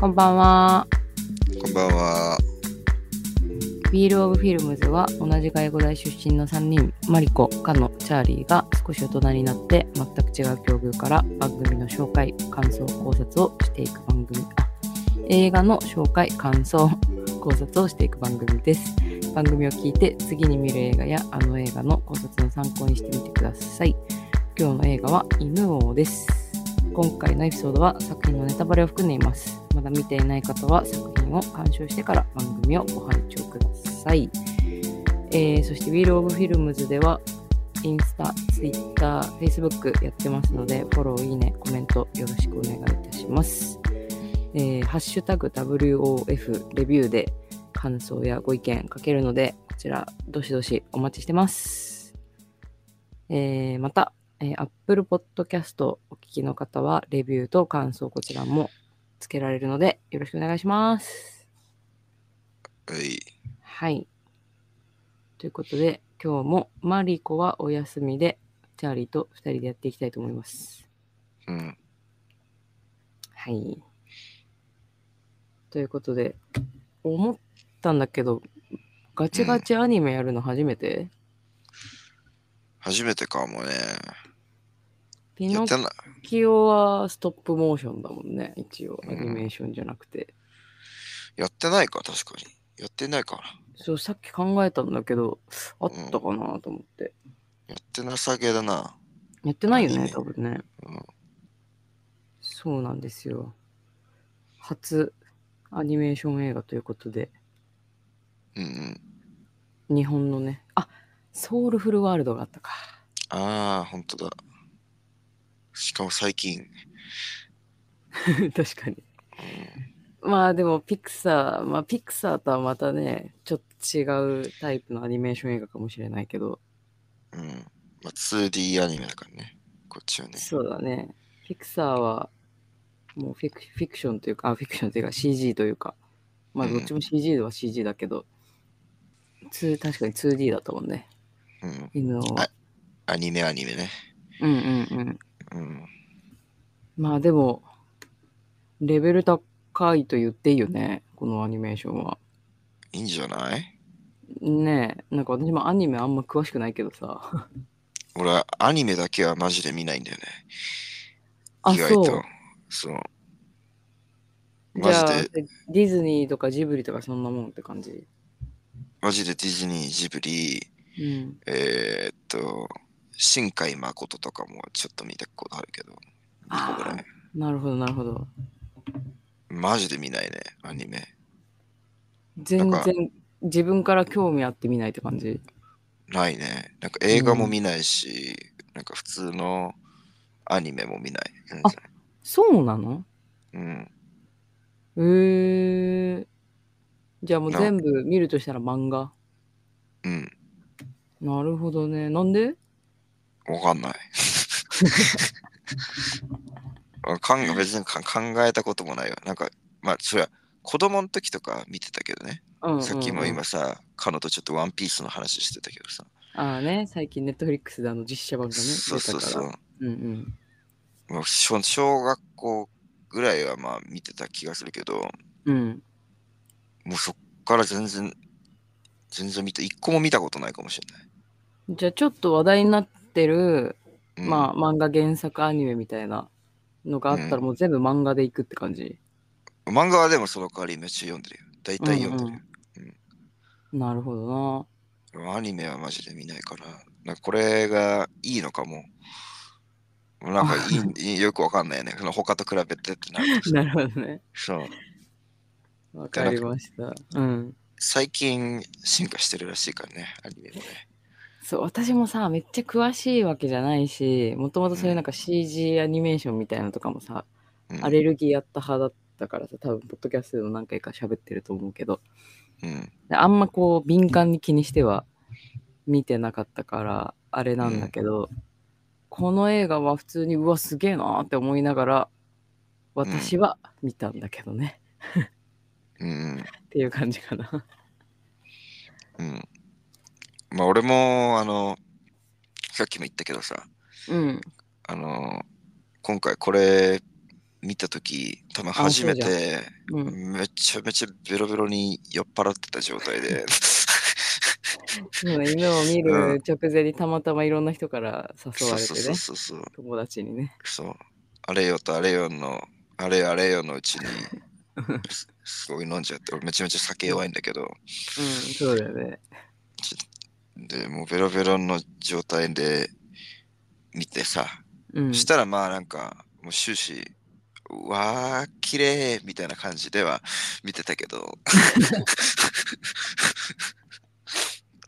こんばんは。こんばんは。Wheel of Films は同じ外語大出身の3人、マリコ、カノ、チャーリーが少し大人になって全く違う境遇から番組の紹介、感想、考察をしていく番組、映画の紹介、感想、考察をしていく番組です。番組を聞いて次に見る映画やあの映画の考察の参考にしてみてください。今日の映画は犬王です。今回のエピソードは作品のネタバレを含んでいます。まだ見ていない方は作品を鑑賞してから番組をご拝聴ください。そして Wheel of Films ではインスタ、ツイッター、Facebook やってますのでフォロー、いいね、コメントよろしくお願いいたします。ハッシュタグ WOF レビューで感想やご意見書けるのでこちらどしどしお待ちしてます。また、Apple Podcast お聞きの方はレビューと感想こちらもつけられるのでよろしくお願いします。はい。はい。ということで今日もマリコはお休みでチャーリーと2人でやっていきたいと思います。うん。はい。ということで思ったんだけどガチガチアニメやるの初めて、うん、初めてかもね。ピノキオはストップモーションだもんね、一応アニメーションじゃなくて、うん、やってないか、確かにやってないかな。そう、さっき考えたんだけどあったかなと思って、うん、やってなさげだな。やってないよね多分ね、うん、そうなんですよ。初アニメーション映画ということで、うんうん、日本のね、あ、ソウルフルワールドがあったか。ああ、本当だ。しかも最近。確かに。まあでもピクサーとはまたね、ちょっと違うタイプのアニメーション映画かもしれないけど。うん。まあ 2D アニメだからね、こっちはね。そうだね。ピクサーは。もうフィクションというか、CG というか、まあどっちも CG は CG だけど、うん、確かに 2D だったもんね。うん。犬を。アニメね。うんうんうん。うん、まあでも、レベル高いと言っていいよね、このアニメーションは。いいんじゃない?ねえ、なんか私もアニメあんま詳しくないけどさ。俺、アニメだけはマジで見ないんだよね。あ、意外と。そう。そう、マジでディズニーとかジブリとかそんなもんって感じ。マジでディズニー、ジブリ、うん、新海誠とかもちょっと見たことあるけど、2個ぐらい。なるほどなるほど。マジで見ないね、アニメ。全然自分から興味あって見ないって感じないね。なんか映画も見ないし、うん、なんか普通のアニメも見ない、うん、あ、そうなの?うん。じゃあもう全部見るとしたら漫画。うん。なるほどね。なんで?わかんない。別に考えたこともないよ。なんか、まあ、そりゃ、子供の時とか見てたけどね。うんうんうん、さっきも今さ、カノとちょっとワンピースの話してたけどさ。ああね、最近ネットフリックスで実写版がね。そうそうそう。うんうん。小学校ぐらいはまあ見てた気がするけど、うん、もうそっから全然一個も見たことないかもしれない。じゃあちょっと話題になってる、うん、まあ漫画原作アニメみたいなのがあったらもう全部漫画でいくって感じ、うん、漫画はでもその代わりめっちゃ読んでるよ。大体読んでる、うんうんうん、なるほどな。アニメはマジで見ないから、なんかこれがいいのかも。なんかよくわかんないよね。その他と比べてってなるほどね。そう。わかりました。うん。最近進化してるらしいからね、アニメもね。そう、私もさ、めっちゃ詳しいわけじゃないし、もともとそういうなんか CG アニメーションみたいなのとかもさ、うん、アレルギーやった派だったからさ、多分ポッドキャストでも何回か喋ってると思うけど、うん、あんまこう敏感に気にしては見てなかったからあれなんだけど、うん、この映画は普通にうわすげえなーって思いながら私は見たんだけどね、うん、っていう感じかな。うん、まあ俺もさっきも言ったけどさ、うん、今回これ見たとき多分初めて、うん、めちゃめちゃベロベロに酔っ払ってた状態で夢を見る直前にたまたまいろんな人から誘われてね、友達にね、そうあれよとあれよのあれあれよのうちにすごい飲んじゃって、俺めちゃめちゃ酒弱いんだけど、うん、そうだよね。でもうベロベロの状態で見てさ、うん、したらまあなんかもう終始わー綺麗みたいな感じでは見てたけど、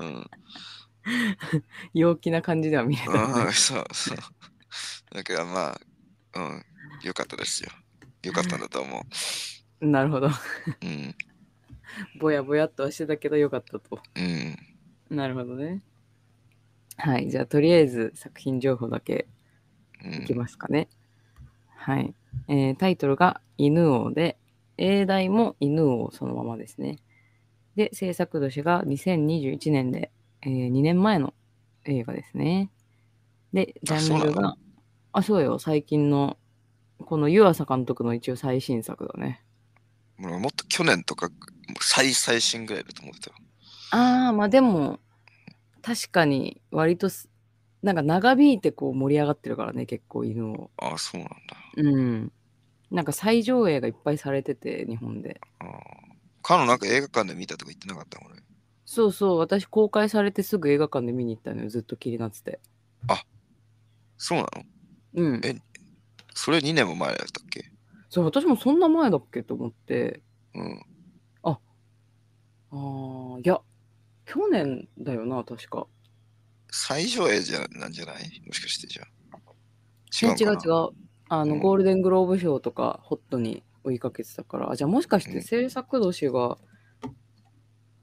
うん、陽気な感じでは見れた、ね、あそうそうだからまあ、うん、よかったですよ、よかったんだと思うなるほど、うん、ぼやぼやっとはしてたけどよかったと、うん、なるほどね。はい、じゃあとりあえず作品情報だけいきますかね、うん、はい、タイトルが犬王で、英題も犬王そのままですね。で、制作年が2021年で、2年前の映画ですね。で、ジャンルが、あ、そうよ、最近の、この湯浅監督の一応最新作だね。もっと去年とか、最新ぐらいだと思ってた。あー、まあでも、確かに割となんか長引いてこう盛り上がってるからね、結構犬を。ああ、そうなんだ。うん。なんか再上映がいっぱいされてて、日本で。ああ。かのなんか映画館で見たとか言ってなかったの俺。そうそう、私公開されてすぐ映画館で見に行ったのよ、ずっと気になってて。あ、そうなの？うん。え、それ2年も前だったっけ？そう、私もそんな前だっけと思って。うん。ああ、いや、去年だよな、確か。最上映じゃなんじゃない？もしかしてじゃあ。違う。うん、ゴールデングローブ賞とかホットに追いかけてたから。あ、じゃあもしかして制作年が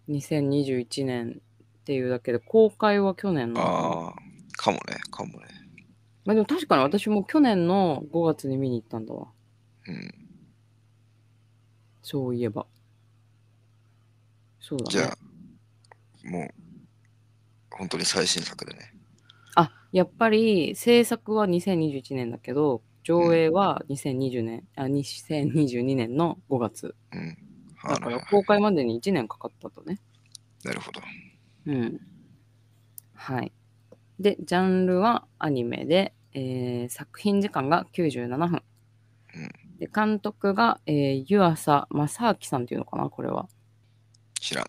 2021年っていうだけで、公開は去年の。ああ、かもね。まあでも確かに私も去年の5月に見に行ったんだわ。うん。そういえば。そうだね。じゃあ、もう。本当に最新作でね。あ、やっぱり制作は2021年だけど、上映は2022年の5月。うん。だから公開までに1年かかったとね。なるほど。うん。はい。で、ジャンルはアニメで、作品時間が97分。うん、で、監督が、湯浅正明さんっていうのかな、これは。知らん。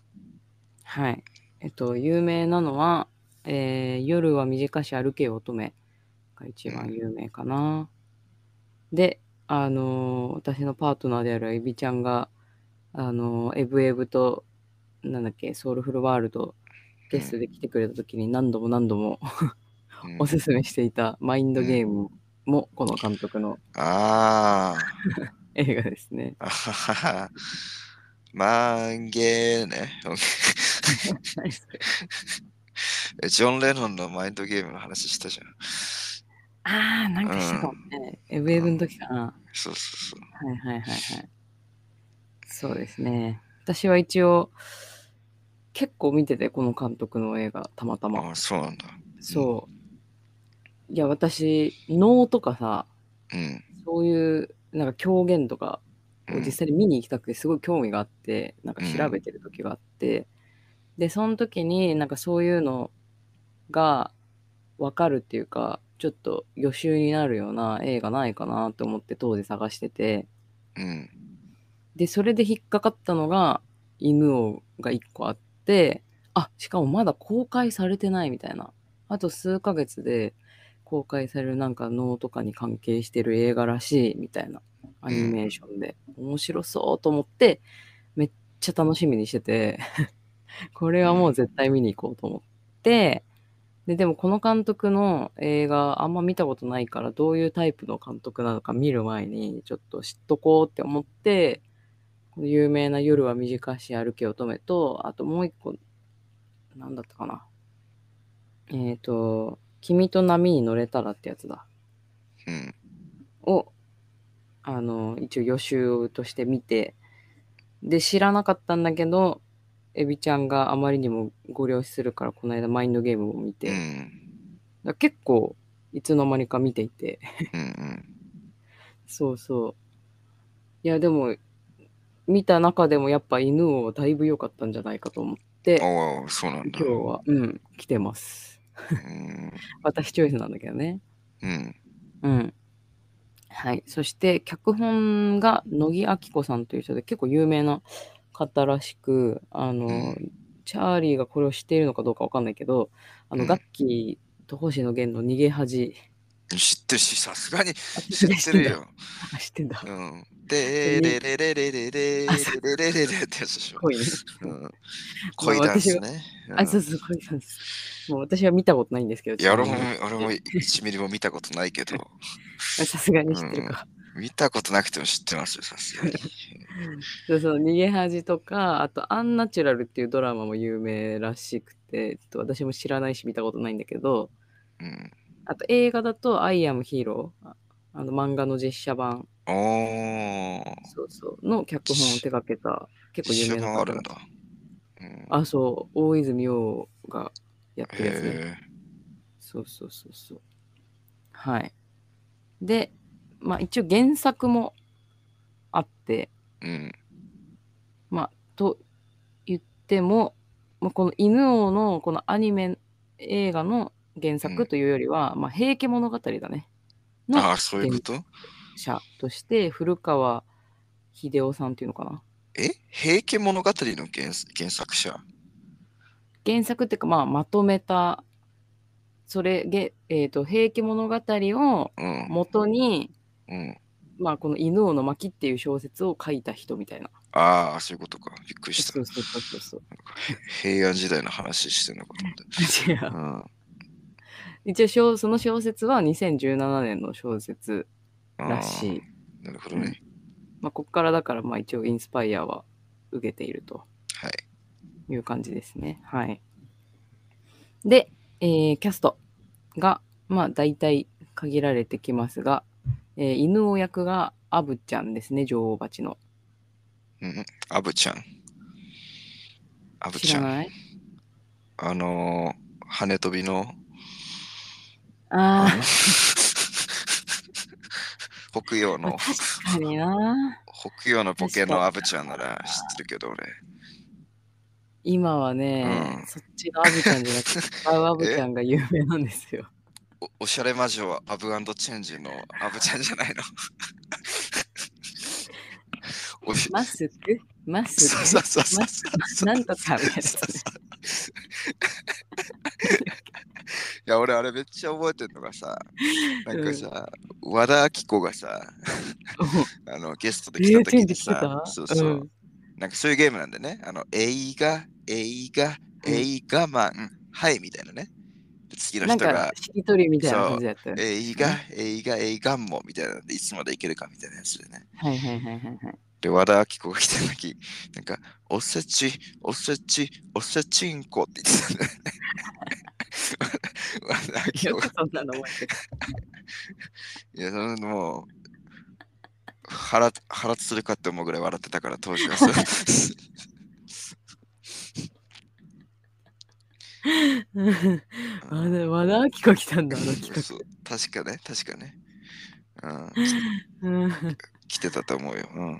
はい。有名なのは、夜は短し歩けよ乙女が一番有名かな。で、私のパートナーであるエビちゃんが、エブエブと、なんだっけ、ソウルフルワールドゲストで来てくれた時に何度もおすすめしていたマインドゲームも、この監督の映画ですね。マンゲーね。ジョン・レノンのマインドゲームの話したじゃん。ああ、なんかしたかもね。ウェブの時かな。そう。はい。そうですね。私は一応、結構見てて、この監督の映画、たまたま。ああ、そうなんだ。そう。いや、私、能とかさ、うん、そういう、なんか狂言とか、実際に見に行きたくてすごい興味があって、なんか調べてる時があって、うん、でその時になんかそういうのが分かるっていうか、ちょっと予習になるような映画ないかなと思って当時探してて、うん、でそれで引っかかったのが犬王が1個あって、あ、しかもまだ公開されてないみたいな、あと数ヶ月で公開される、なんか能とかに関係してる映画らしいみたいな、アニメーションで、面白そうと思ってめっちゃ楽しみにしててこれはもう絶対見に行こうと思って、 でもこの監督の映画あんま見たことないから、どういうタイプの監督なのか見る前にちょっと知っとこうって思って、有名な夜は短し歩け乙女と、あともう一個なんだったかな、君と波に乗れたらってやつだ、うん、を一応予習として見て、で知らなかったんだけど、エビちゃんがあまりにもご了承するからこの間マインドゲームを見て、だ結構いつの間にか見ていてうん、うん、そうそう、いやでも見た中でもやっぱ犬をだいぶ良かったんじゃないかと思って、あ、そうなんだ、今日は、うん、来てますうん私チョイスなんだけどね、うんうん、はい、そして脚本が野木明子さんという人で結構有名な方らしく、うん、チャーリーがこれを知っているのかどうかわかんないけど、うん、ガッキーと星野源の逃げ恥知ってるし、さすがに知ってるよ。知ってんだ。うん。で、レレレレレレレレレレレってやつでしょ。恋ね。恋ダンスね。あ、そうそう、恋ダンス。もう私は見たことないんですけど。いや、俺も1ミリも見たことないけど。さすがに知ってるか。見たことなくても知ってますよ、さすがに。そうそう、逃げ恥とか、あと、アンナチュラルっていうドラマも有名らしくて、ちょっと私も知らないし見たことないんだけど、うん。あと映画だと I am Hero、 漫画の実写版、そうそうの脚本を手掛けた結構有名な方だ。あ、そう、大泉洋がやってるやつね。そうそうそうそう、はい。で、まあ一応原作もあって、うん、まあと言っても、まあ、この犬王のこのアニメ映画の原作というよりは、うん、まあ、平家物語だね。ああ、そういうこと者として、古川秀夫さんっていうのかな。え、平家物語の 原作者原作っていうか、まあ、まとめた、それ、平家物語を元に、うんうん、まあ、この犬王の巻っていう小説を書いた人みたいな。ああ、そういうことか。びっくりした。そうそうそうそう。平安時代の話してんのかと思って。一応その小説は2017年の小説らしい。なるほどね。うん、まあ、ここからだから、まあ一応インスパイアは受けているという感じですね。はい。で、キャストが、まあ大体限られてきますが、犬王役がアブちゃんですね、女王蜂の。うん、アブちゃん。アブちゃん。知らない？羽飛びの。ああ北洋の確かにな、北洋のポケのアブちゃんなら知ってるけど、俺今はね、うん、そっちのアブちゃんじゃなくてアブちゃんが有名なんですよ。 おしゃれ魔女はアブ&チェンジのアブちゃんじゃないのマスクマスクマスクなんとかみたいな、ね、いや、俺あれめっちゃ覚えてるのがさ、なんかさ、うん、和田アキ子がさゲストで来た時にさ、そうそう、うん、なんかそういうゲームなんでね、映画マン、はいみたいなね、次の人がしりとりみたいな感じだったよ、映画もみたいなのでいつまでいけるかみたいなやつでね、はいはいはいはい、はい、で和田アキ子が来た時、なんかおせちんこって言ってたんだよねよくそんなの覚えてる。いや、そのもう腹つるかって思うぐらい笑ってたから、当時は和田アキ子来たんだ、そう確かね、うん、来てたと思うよ、うん、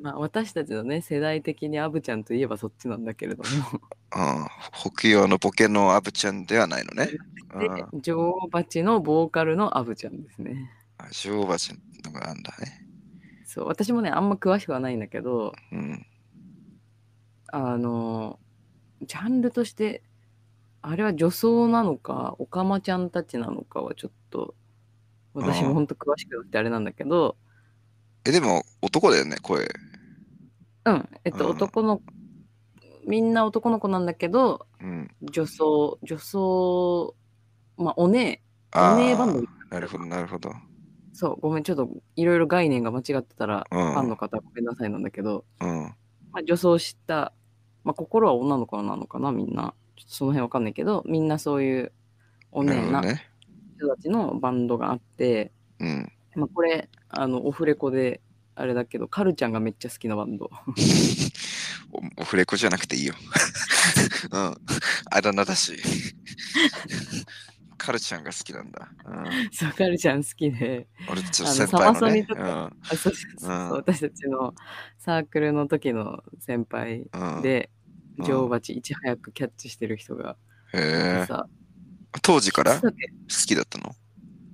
まあ、私たちのね、世代的にアブちゃんといえばそっちなんだけれども北洋のボケのアブちゃんではないのね。で、女王蜂のボーカルのアブちゃんですね。あ、女王蜂のがあんだね。そう、私もね、あんま詳しくはないんだけど、うん、ジャンルとしてあれは女装なのかオカマちゃんたちなのかはちょっと私もほんと詳しくなくてあれなんだけど、え、でも男だよね、声。うん、男のみんな男の子なんだけど、うん、女装、まあ、お姉バンド。なるほど、なるほど。そう、ごめん、ちょっといろいろ概念が間違ってたら、うん、ファンの方ごめんなさいなんだけど、うん、まあ、女装した、まあ、心は女の子なのかな、みんな。ちょっとその辺わかんないけど、みんなそういうお姉な人たちのバンドがあって、ね、うん、まあ、これ、オフレコで、あれだけど、カルちゃんがめっちゃ好きなバンド。フレコじゃなくていいよ。うん。あだ名だし。カルちゃんが好きなんだ。うん、そう、カルちゃん好きで。俺ちょっと先輩のね。私たちのサークルの時の先輩で、女王蜂いち早くキャッチしてる人が。へぇ。当時から好きだったの？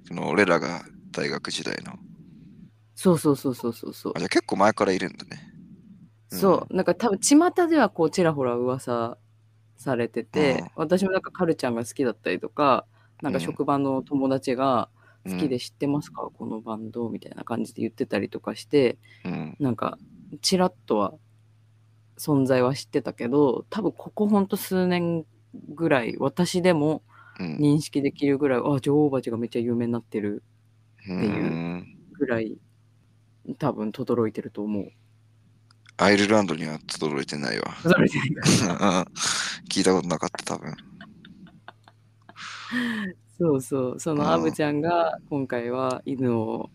その俺らが大学時代の。そうそうそうそうそう。あ、じゃあ結構前からいるんだね。そう、なんか多分巷ではこうちらほら噂されてて、うん、私もなんかカルちゃんが好きだったりとか、なんか職場の友達が好きで知ってますか、うん、このバンドみたいな感じで言ってたりとかして、うん、なんかちらっとは存在は知ってたけど、多分ここほんと数年ぐらい私でも認識できるぐらい、うん、あ、女王蜂がめっちゃ有名になってるっていうぐらい、うん、多分轟いてると思う。アイルランドには轟いてないわ。轟いてない。聞いたことなかった、多分。そうそう、そのアブちゃんが今回は犬を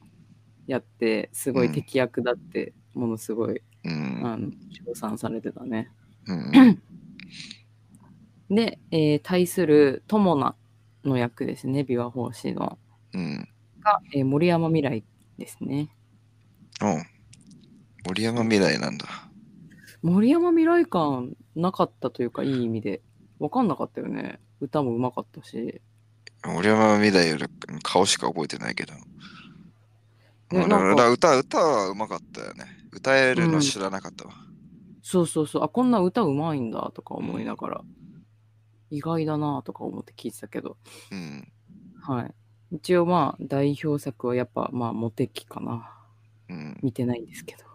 やって、すごい適役だって、うん、ものすごい、うん、称賛されてたね。うん、で、対する友名の役ですね、琵琶法師の。うん、が、森山未来ですね。うん。森山未来なんだ。森山未来感なかったというか、いい意味で分かんなかったよね。歌もうまかったし。森山未来より顔しか覚えてないけど、歌はうまかったよね。歌えるの知らなかったわ、うん、そうそうそう、あ、こんな歌うまいんだとか思いながら、うん、意外だなとか思って聞いてたけど、うん、はい。一応まあ代表作はやっぱまあモテキかな、うん、見てないんですけど、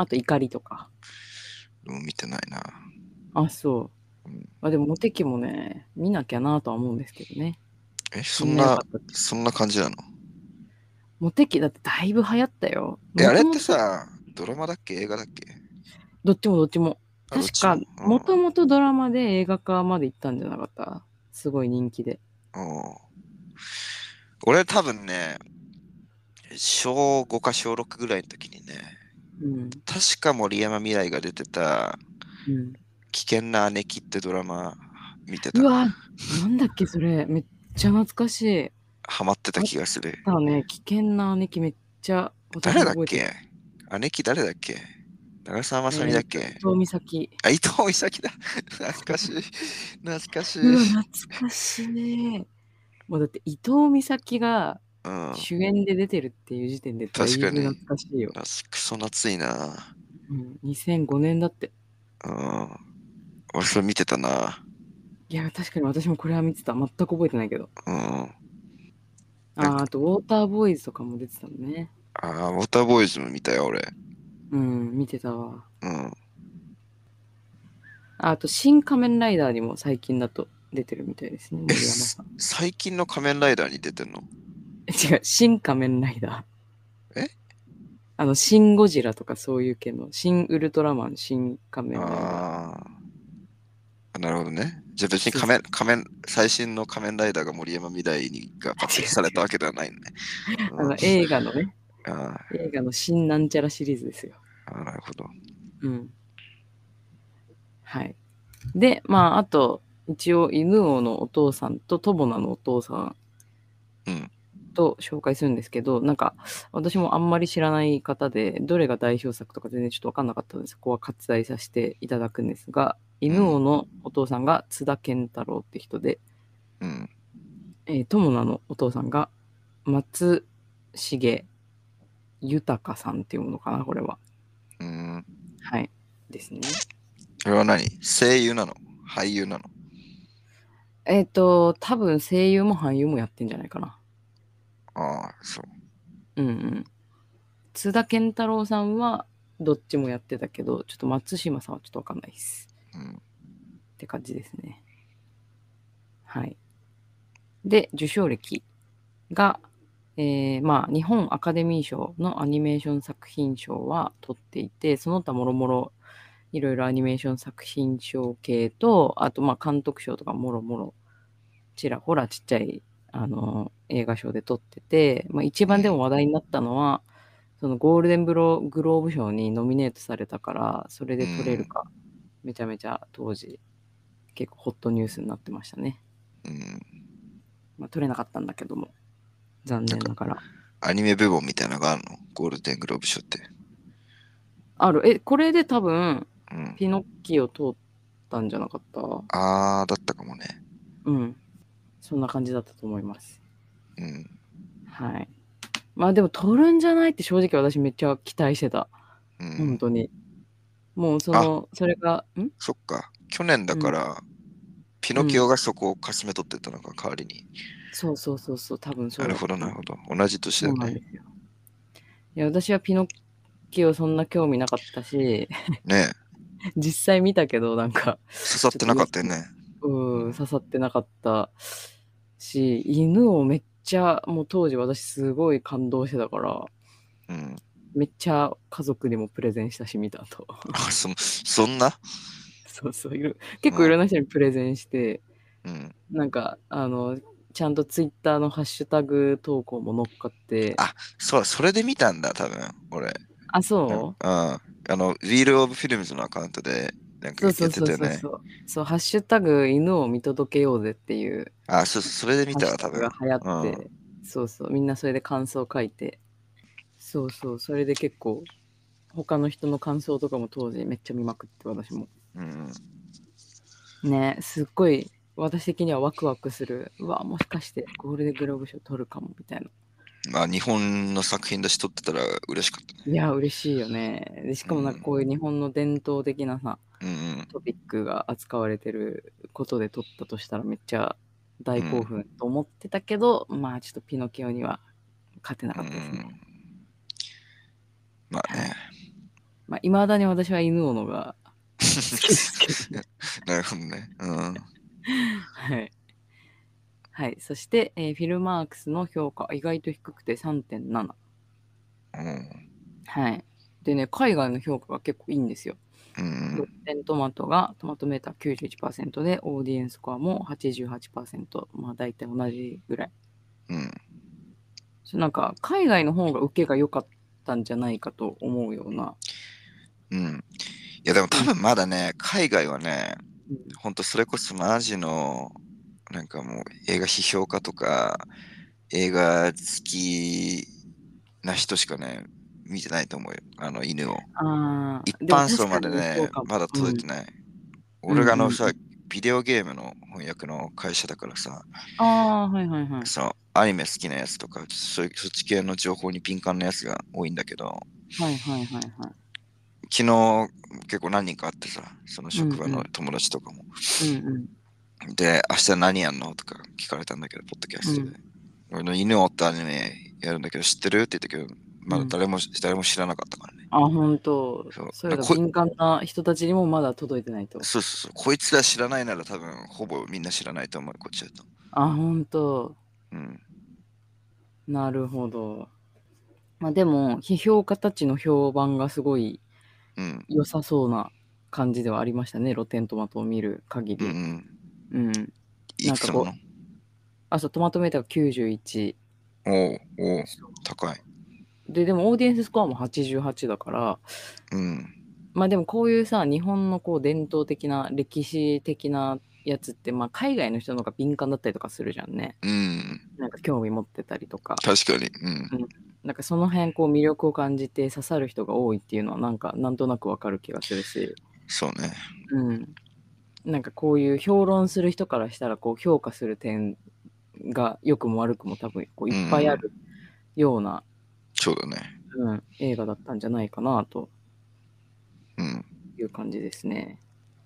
あと怒りとか。見てないな。あ、そう。うん、あ、でもモテキもね、見なきゃなとは思うんですけどね。え、そんな感じなの？モテキだってだいぶ流行ったよ。え、あれってさ、ドラマだっけ映画だっけ？どっちもどっちも。確か、もともとドラマで映画化まで行ったんじゃなかった？すごい人気で。俺多分ね、小5か小6ぐらいの時にね、うん、確か森山未来が出てた、うん、危険な姉貴ってドラマ見てた。うわ、なんだっけそれ、めっちゃ懐かしい。ハマってた気がする。だね、危険な姉貴めっちゃ。誰だっけ姉貴、誰だっけ？長澤まさみだっけ？伊藤美咲。あ、伊藤美咲だ。懐かしい。懐かしい。うわ、懐かしいね。もうだって伊藤美咲が、うん、主演で出てるっていう時点でだいぶ懐かしいよ。クソ夏いな、うん、2005年だって。うん。俺それ見てたな。いや確かに私もこれは見てた。全く覚えてないけど、うん、あとウォーターボーイズとかも出てたのね。ああ、ウォーターボーイズも見たよ俺。うん、見てたわ。うん。あと新仮面ライダーにも最近だと出てるみたいですね、森山さん。最近の仮面ライダーに出てんの？違う、新仮面ライダー。え？シン・ゴジラとかそういう系の、新ウルトラマン、新仮面ライダー。あ、なるほどね。じゃあ別に最新の仮面ライダーが森山未来が抜擢されたわけではないね。映画のね。映画の新なんちゃらシリーズですよ。あ、なるほど。うん。はい。で、まあ、あと、一応、犬王のお父さんとトボナのお父さん。うん。と紹介するんですけど、なんか私もあんまり知らない方で、どれが代表作とか全然ちょっと分かんなかったので、そこは割愛させていただくんですが、犬王のお父さんが津田健太郎って人で、うん、友名のお父さんが松重豊さんっていうものかな、これは。うん、はいですね。これは何？声優なの？俳優なの？多分声優も俳優もやってんじゃないかな。ああ、そう。うんうん。津田健太郎さんはどっちもやってたけど、ちょっと松島さんはちょっとわかんないです。うん。って感じですね。はい。で、受賞歴が、まあ、日本アカデミー賞のアニメーション作品賞は取っていて、その他もろもろいろいろアニメーション作品賞系と、あと、まあ、監督賞とかもろもろ、ちらほらちっちゃい、映画賞で撮ってて、まあ、一番でも話題になったのは、そのゴールデングローブ賞にノミネートされたから、それで撮れるかめちゃめちゃ当時結構ホットニュースになってましたね。うん。まあ、撮れなかったんだけども、残念ながら。アニメ部門みたいなのがあるの？ゴールデングローブ賞って。ある。これで多分、うん、ピノッキオ通ったんじゃなかった？あー、だったかもね。うん。そんな感じだったと思います。うん。はい。まあでも撮るんじゃないって正直私めっちゃ期待してた。うん、本当に。もうそれが、ん？そっか。去年だから、うん、ピノキオがそこをかすめ取ってたのが代わりに。そうそうそうそう、多分そう。なるほどなるほど。同じ年だよね。いや、私はピノキオそんな興味なかったし。ねえ。実際見たけど、なんか。刺さってなかったよね。うん、刺さってなかったし、犬をめっちゃ、もう当時私すごい感動してたから。うん。めっちゃ家族にもプレゼンしたし見たと。あ、そんな？そうそう、結構いろんな人にプレゼンして、うん、なんかちゃんとツイッターのハッシュタグ投稿も乗っかって。あ、そう、それで見たんだ多分俺。あ、そう？Wheel of Films のアカウントでなんかやっててね。そう、ハッシュタグ犬を見届けようぜっていう。あ、そう、それで見たわ多分。が流行って、うん、そうそう、みんなそれで感想書いて。そうそう、それで結構他の人の感想とかも当時めっちゃ見まくって私も、うん、ね、すっごい私的にはワクワクする。うわ、もしかしてゴールデングローブ賞取るかもみたいな。まあ日本の作品だし取ってたら嬉しかった、ね、いや嬉しいよね。でしかもなんかこういう日本の伝統的なさ、うん、トピックが扱われてることで取ったとしたらめっちゃ大興奮と思ってたけど、うん、まあちょっとピノキオには勝てなかったですね、うん。まあね。まあ、いまだに私は犬をのが好きですけど、ね。なるほどね。うん。はい。はい。そして、フィルマークスの評価、意外と低くて 3.7。うん。はい。でね、海外の評価が結構いいんですよ。うん。ロッテントマトが、トマトメーター 91% で、オーディエンススコアも 88%。まあ、大体同じぐらい。うん。なんか、海外の方が受けが良かった。たんじゃないかと思うような。うん。いやでも多分まだね、うん、海外はね、うん、ほんとそれこそマジのなんかもう映画批評家とか映画好きな人しかね見てないと思うよ、犬を。あ、一般層までねまだ届いてない、うん、俺がさ、ビデオゲームの翻訳の会社だからさ、あー、はいはいはい、そうアニメ好きなやつとかそっち系の情報に敏感なやつが多いんだけど、はいはいはいはい、昨日結構何人か会ってさ、その職場の友達とかも、うんうん、で明日何やんのとか聞かれたんだけど、ポッドキャストで、うん、俺の犬を追ったアニメやるんだけど知ってるって言ったけどまだ誰も知らなかったからね。あ、本当。そういうの敏感な人たちにもまだ届いてないと。そうそうそう。こいつが知らないなら多分ほぼみんな知らないと思う、こっちだと。あ、本当。うん。なるほど。まあでも批評家たちの評判がすごい良さそうな感じではありましたね。ロテントマトを見る限り。うん。うん。なんかこう。あ、そう、トマトメーターが91。お、高い。でもオーディエンススコアも88だから、うん、まあでもこういうさ、日本のこう伝統的な歴史的なやつって、まあ、海外の人の方が敏感だったりとかするじゃんね、うん、なんか興味持ってたりとか。確かに、うん、なんかその辺こう魅力を感じて刺さる人が多いっていうのはなんとなくわかる気がするし。そうね、うん、なんかこういう評論する人からしたらこう評価する点が良くも悪くも多分こういっぱいあるような、うん、そうだね、うん、映画だったんじゃないかなという感じですね、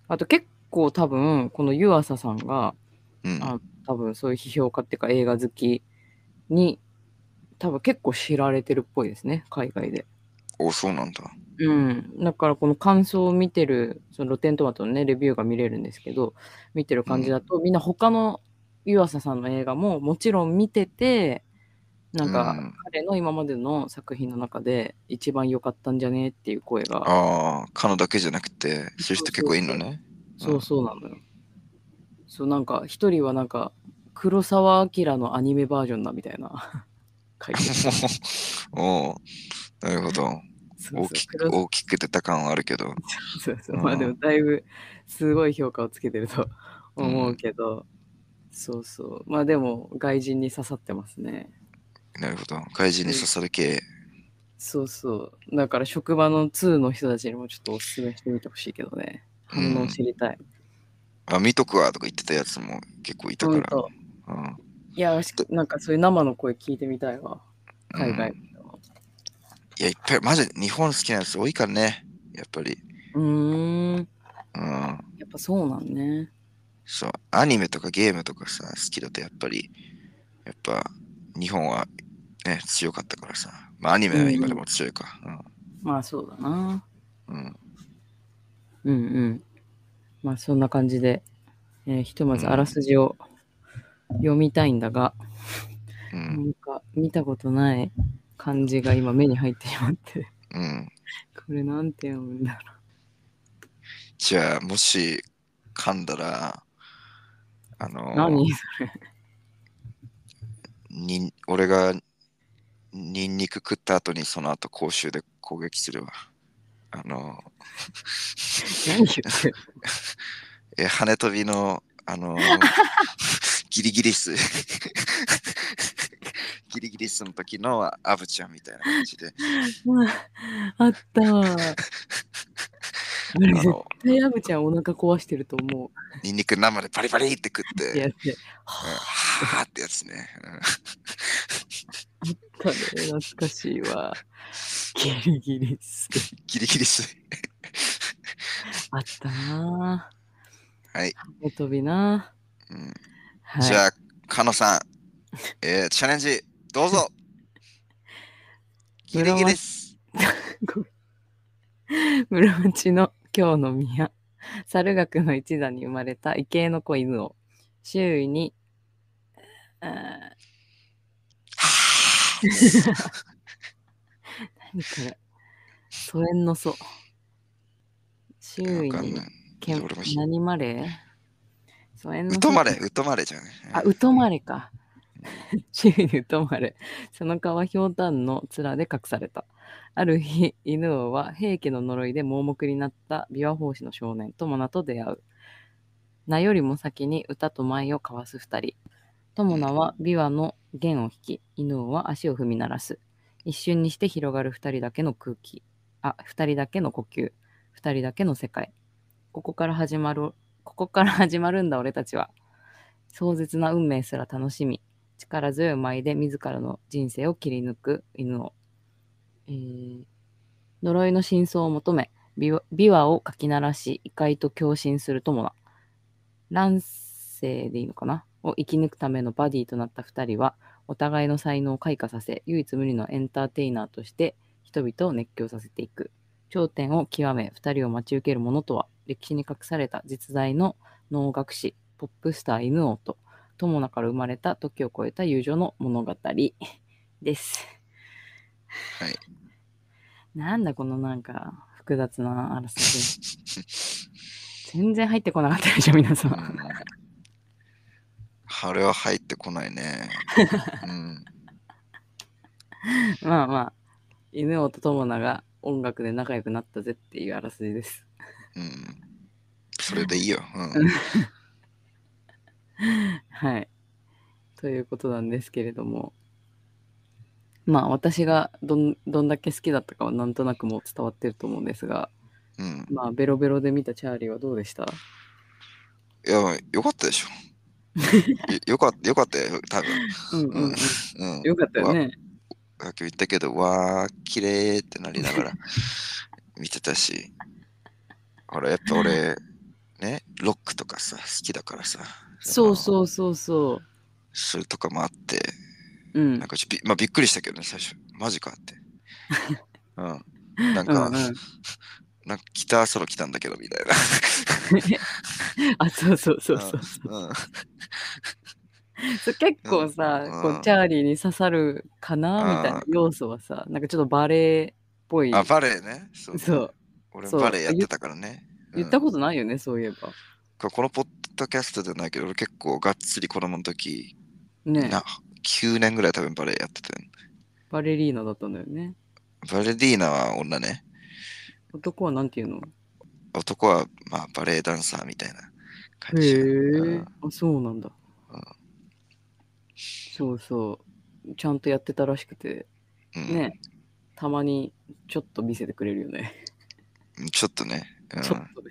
うん、あと結構多分この湯浅さんが、うん、多分そういう批評家っていうか映画好きに多分結構知られてるっぽいですね、海外で。お、そうなんだ。うん、だからこの感想を見てるそのロテントマトのねレビューが見れるんですけど、見てる感じだと、うん、みんな他の湯浅さんの映画ももちろん見てて、なんか彼の今までの作品の中で一番良かったんじゃねっていう声が。ああ、彼だけじゃなくてそういう人結構いるのね。そうそうなのよ。そう、なんか一人はなんか黒澤明のアニメバージョンだみたいな書いてる。おお、なるほど。大きく出た感はあるけどそうそう、うん、まあでもだいぶすごい評価をつけてると思うけど、うん、そうそうまあでも外人に刺さってますね。なるほど、外人に刺さる系。そうそうだから職場の2の人たちにもちょっとおすすめしてみてほしいけどね、うん、反応知りたい。あ見とくわとか言ってたやつも結構いたから、うん、いやなんかそういう生の声聞いてみたいわ海外、うん、いやいっぱいマジで日本好きなやつ多いからねやっぱり。やっぱそうなんね。そうアニメとかゲームとかさ好きだとやっぱ日本はね強かったからさ、まあアニメは今でも強いか、うんうん、まあそうだな、うん、うんうんまあそんな感じで、ひとまずあらすじを読みたいんだが、うん、なんか見たことない漢字が今目に入ってしまって、うん、これなんて読むんだろう。じゃあもし噛んだら何それに俺がニンニク食った後にその後公衆で攻撃するわ。何言ってる羽飛びのギリギリスギリギリスの時のアブちゃんみたいな感じであったわ絶対アブちゃんお腹壊してると思う。ニンニク生でパリパリって食ってやってはーってやつねあったね懐かしいわギリギリスギリギリスあったなはいお飛びな、うんはい、じゃあカノさん、チャレンジどうぞギリギリです室町の京の宮猿楽の一座に生まれた異形の子犬を周囲に何これ疎遠の祖周囲に何まれ疎遠の疎うとまれじゃねあうとまれか周囲に疎まれその顔はひょうたんの面で隠された。ある日犬王は平家の呪いで盲目になった琵琶法師の少年友名と出会う。名よりも先に歌と舞を交わす二人。友名は琵琶の弦を引き犬王は足を踏み鳴らす。一瞬にして広がる二人だけの呼吸二人だけの世界。ここから始まるんだ俺たちは。壮絶な運命すら楽しみ力強い舞で自らの人生を切り抜く犬王、呪いの真相を求め琵琶をかき鳴らし異界と共振する友名乱世でいいのかなを生き抜くためのバディとなった2人はお互いの才能を開花させ唯一無二のエンターテイナーとして人々を熱狂させていく。頂点を極め2人を待ち受けるものとは歴史に隠された実在の能楽師ポップスター犬王と友名から生まれた時を超えた友情の物語です。はい。なんだこのなんか複雑なあらすじ。全然入ってこなかったでしょ皆さん。あれは入ってこないね。うん、まあまあ犬王と友名が音楽で仲良くなったぜっていうあらすじです。うん。それでいいよ。うん。はいということなんですけれどもまあ私がどんだけ好きだったかはなんとなくもう伝わってると思うんですが、うん、まあベロベロで見たチャーリーはどうでした？いやよかったでしょよかったよ多分、うんうんうんうん、よかったよね。さっき言ったけどわー綺麗ってなりながら見てたしあれやっぱ俺ねロックとかさ好きだからさそうそれとかもあって、うん、なんかまあ、びっくりしたけどね最初マジかって、うん、なんかギターソロ来たんだけどみたいなあそう、うんうん、結構さ、うん、こうチャーリーに刺さるかなみたいな要素はさなんかちょっとバレエっぽい。あバレエねそう俺バレエやってたからね言ったことないよね、うん、そういえばこのポッドキャストじゃないけど俺結構がっつり子供の時、ね、9年ぐらい多分バレエやっててバレリーナだったんだよね。バレリーナは女ね。男はなんていうの？男は、まあ、バレエダンサーみたいな感じ。へえ、あ、そうなんだ。そうそう。ちゃんとやってたらしくて、うん、ね、たまにちょっと見せてくれるよね。ちょっとね。うん、ちょっとね。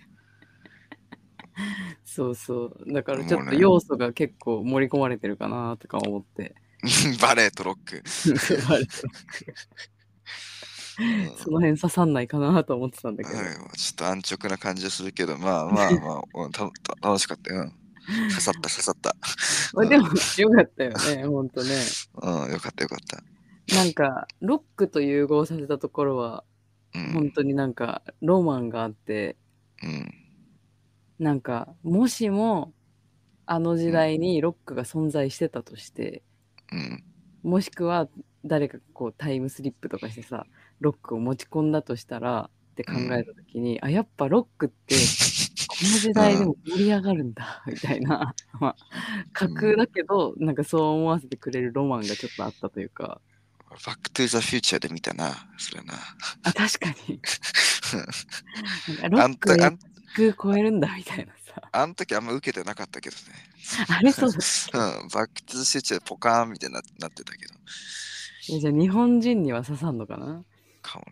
そうそう。だからちょっと要素が結構盛り込まれてるかなとか思って。バレエとロック。バレエとロック。その辺刺さんないかなと思ってたんだけど、うん、ちょっと安直な感じするけど、まあまあまあ楽しかったよ、うん、刺さった刺さった、うん、でもよかったよね、ほんとね、うん、よかったよかった。なんかロックと融合させたところは、うん、本当になんかロマンがあって、うん、なんかもしもあの時代にロックが存在してたとして、うん、もしくは誰かこうタイムスリップとかしてさ、ロックを持ち込んだとしたらって考えたときに、うん、あ、やっぱロックってこの時代でも盛り上がるんだみたいな、まあ、架空だけど、うん、なんかそう思わせてくれるロマンがちょっとあったというか。バックトゥーザフューチャーで見たな、それな。あ、確かに。なんかロックをやっ超えるんだみたいなさ。あの時あんま受けてなかったけどね。あれそうだっけ、うん、バックトゥーザフューチャーでポカーンみたいになってたけど。じゃあ日本人には刺さんのかな。かも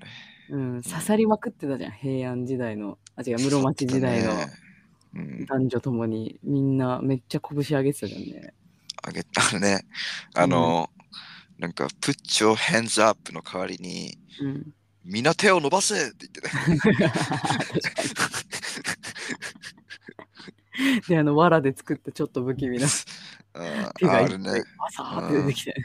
ね、うん、刺さりまくってたじゃん、うん、平安時代の、あ、違う、室町時代の男女ともに、みんなめっちゃ拳上げてたじゃんね。上げたね。うん、なんかプッチョヘンズアップの代わりに、うん、みんな手を伸ばせって言ってた。で、藁で作ったちょっと不気味な手がいっぱいバサーって出てきてね。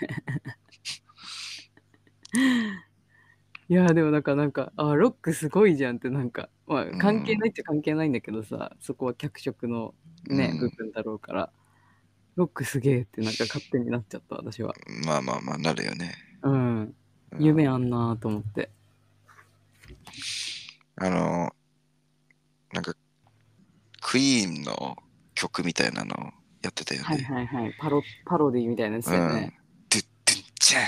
いやでもなんかあ、ロックすごいじゃんって、なんか、まあ、関係ないっちゃ関係ないんだけどさ、うん、そこは脚色のね、うん、部分だろうから、ロックすげえってなんか勝手になっちゃった、私は。まあまあまあなるよね、うん、うん、夢あんなと思って。なんかクイーンの曲みたいなのやってたよね。はいはいはい、パロディみたいなやつだよね。ドゥッドゥッチャン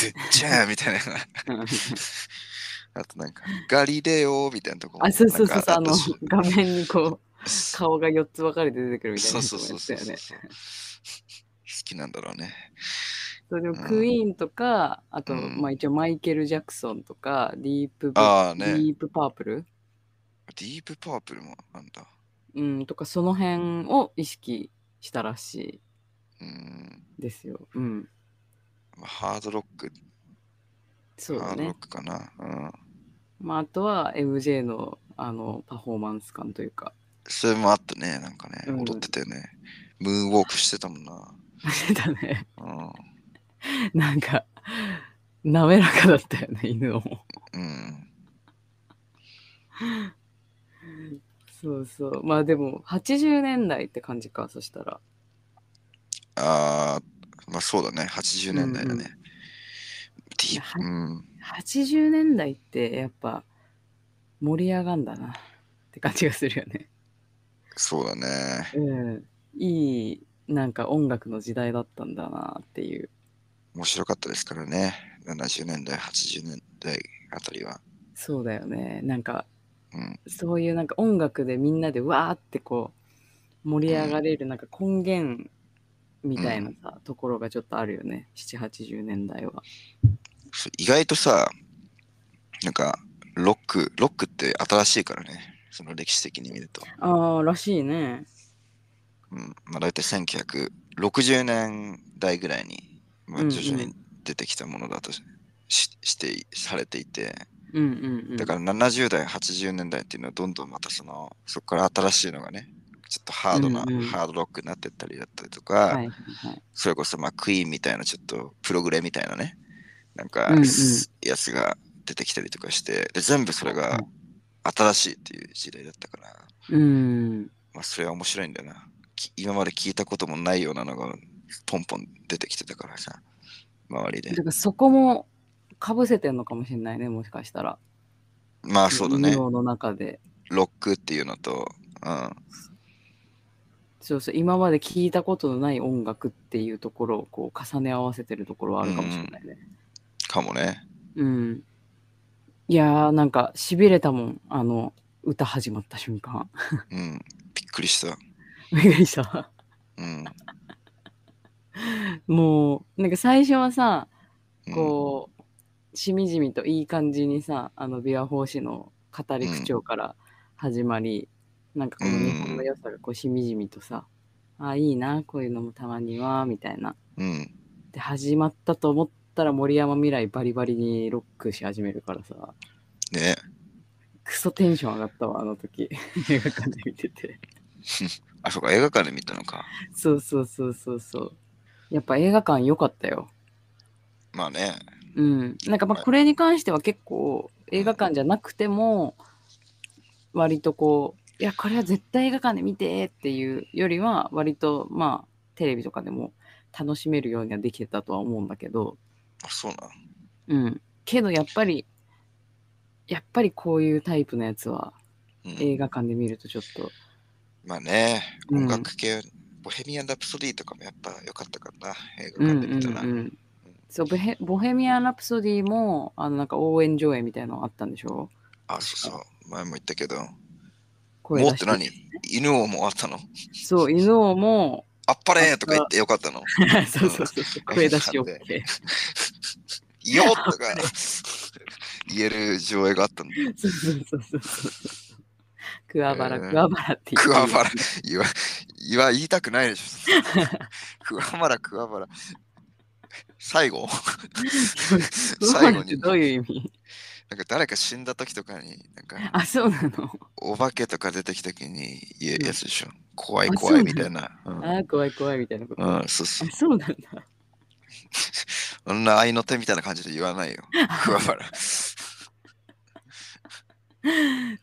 でじゃあみたいなあとなんかガリレオみたいなとこも、あ、そうそうそう、画面にこう顔が4つ分かれて出てくるみたいな、そうそうそう、好きなんだろうね。それをクイーンとか、あと、まあ一応マイケル・ジャクソンとか、ディープパープルもあんだ、うん、とか、その辺を意識したらしいですよ。うん、ハードロック。そうだね。ハードロックかな。うん。まあ、あとは MJ の、パフォーマンス感というか。それもあったね、なんかね。うん、踊っててね。ムーンウォークしてたもんな。してたね。うん。なんか、滑らかだったよね、犬を。うん。そうそう。まあでも、80年代って感じか、そしたら。あー。まあそうだね、80年代だね。うん、80年代ってやっぱ盛り上がんだなって感じがするよね。そうだね。うん、いい、なんか音楽の時代だったんだなっていう。面白かったですからね、70年代、80年代あたりは。そうだよね、なんか、うん、そういうなんか音楽でみんなでわーってこう盛り上がれる、なんか根源、うんみたいなさ、うん、ところがちょっとあるよね、7、80年代は。意外とさ、なんかロックって新しいからね、その歴史的に見ると。ああ、らしいね。うん、まあ大体1960年代ぐらいに、まあ、徐々に出てきたものだとしてされていて、うんうんうん、だから70代、80年代っていうのはどんどんまたそこから新しいのがね、ちょっとハードな、うんうん、ハードロックになってったりだったりとか、はいはいはい、それこそまあクイーンみたいなちょっとプログレみたいなね、なんかやつが出てきたりとかして、うんうん、で全部それが新しいっていう時代だったから、うん、まあそれは面白いんだよな。今まで聞いたこともないようなのがポンポン出てきてたからさ、周りで。だからそこもかぶせてんのかもしれないね、もしかしたら。まあそうだね。の中でロックっていうのと、うん。そうそう、今まで聞いたことのない音楽っていうところをこう重ね合わせてるところはあるかもしれないね。うん、かもね。うん。いやー、なんか痺れたもん、歌始まった瞬間。うん、びっくりした。びっくりした。うん。もうなんか最初はさ、こう、しみじみといい感じにさ、琵琶法師の語り口調から始まり、なんかこの日本の良さがこうしみじみとさ、あいいなこういうのもたまにはみたいな、うん、で始まったと思ったら森山未來バリバリにロックし始めるからさ、ね、クソテンション上がったわあの時映画館で見ててあ、そうか映画館で見たのか。そうそうそうそうそう、やっぱ映画館良かったよ。まあね。うん。なんかまあこれに関しては結構映画館じゃなくても割とこう、いやこれは絶対映画館で見てっていうよりは割とまあテレビとかでも楽しめるようにはできてたとは思うんだけど。あ、そうなん。うん。けどやっぱりこういうタイプのやつは映画館で見るとちょっと。うん、まあね。音楽系。うん、ボヘミアン・ラプソディとかもやっぱ良かったからな、映画館で見たら。うんうんうん、そう、ボヘミアン・ラプソディもなんか応援上映みたいなのあったんでしょ。あ、そうそう、前も言ったけど。もうって何、犬王もあったの。そう、犬王もあっぱれとか言ってよかったの。そうそうそう、声出し OK よとか言える上映があったんだ。そうそうそうそう、クワバラって言う。クワバラ言いたくないでしょ。クワバラ。最後に。どういう意味？なんか誰か死んだ時とかに、なんか。あ、そうなの。お化けとか出てきた時に言えるやつでしょ。怖いみたいな。あ、怖いみたいなこと。うん、そうそう。そうなんだ。そんな愛の手みたいな感じで言わないよ。クワバラ。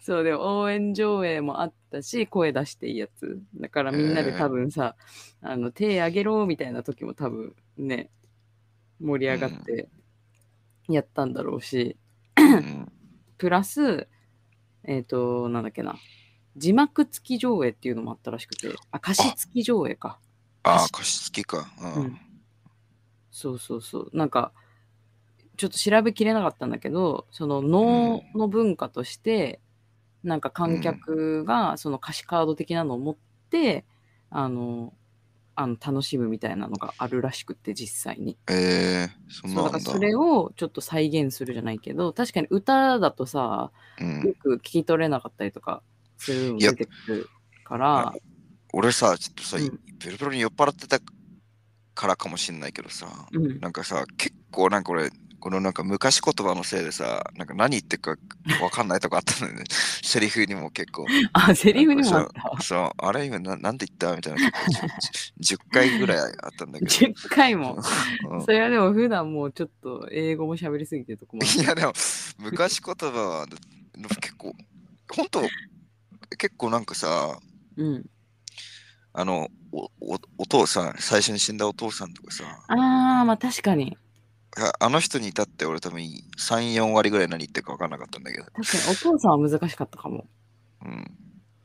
そうでも応援上映もあったし声出していいやつだから、みんなで多分さ、手あげろみたいな時も多分ね盛り上がってやったんだろうし、うん、プラスなんだっけな、字幕付き上映っていうのもあったらしくて、あ、歌詞付き上映か、ああ歌詞付きか、うん、そうそうそう、なんかちょっと調べきれなかったんだけど、その能の文化として、うん、なんか観客がその歌詞カード的なのを持って、うん、楽しむみたいなのがあるらしくて、実際に。そんなんだ。だからそれをちょっと再現するじゃないけど、確かに歌だとさ、うん、よく聞き取れなかったりとかするのも出てくるから。俺さ、ちょっとさ、うん、ベロベロに酔っ払ってたからかもしんないけどさ、うん、なんかさ、結構なんか俺、このなんか昔言葉のせいでさ、なんか何言ってるか分かんないとこあったのね。セリフにも結構。あ、セリフにもあった。そう、あれ今なんて言ったみたいな。10回ぐらいあったんだけど。10回もそれはでも普段もうちょっと英語も喋りすぎてるとこもある。いやでも昔言葉は結構、本当結構なんかさ、うん、お父さん、最初に死んだお父さんとかさ。ああ、まあ確かに。あの人に至って俺多分 3,4 割ぐらい何言ってるか分からなかったんだけど。確かにお父さんは難しかったかも。うん。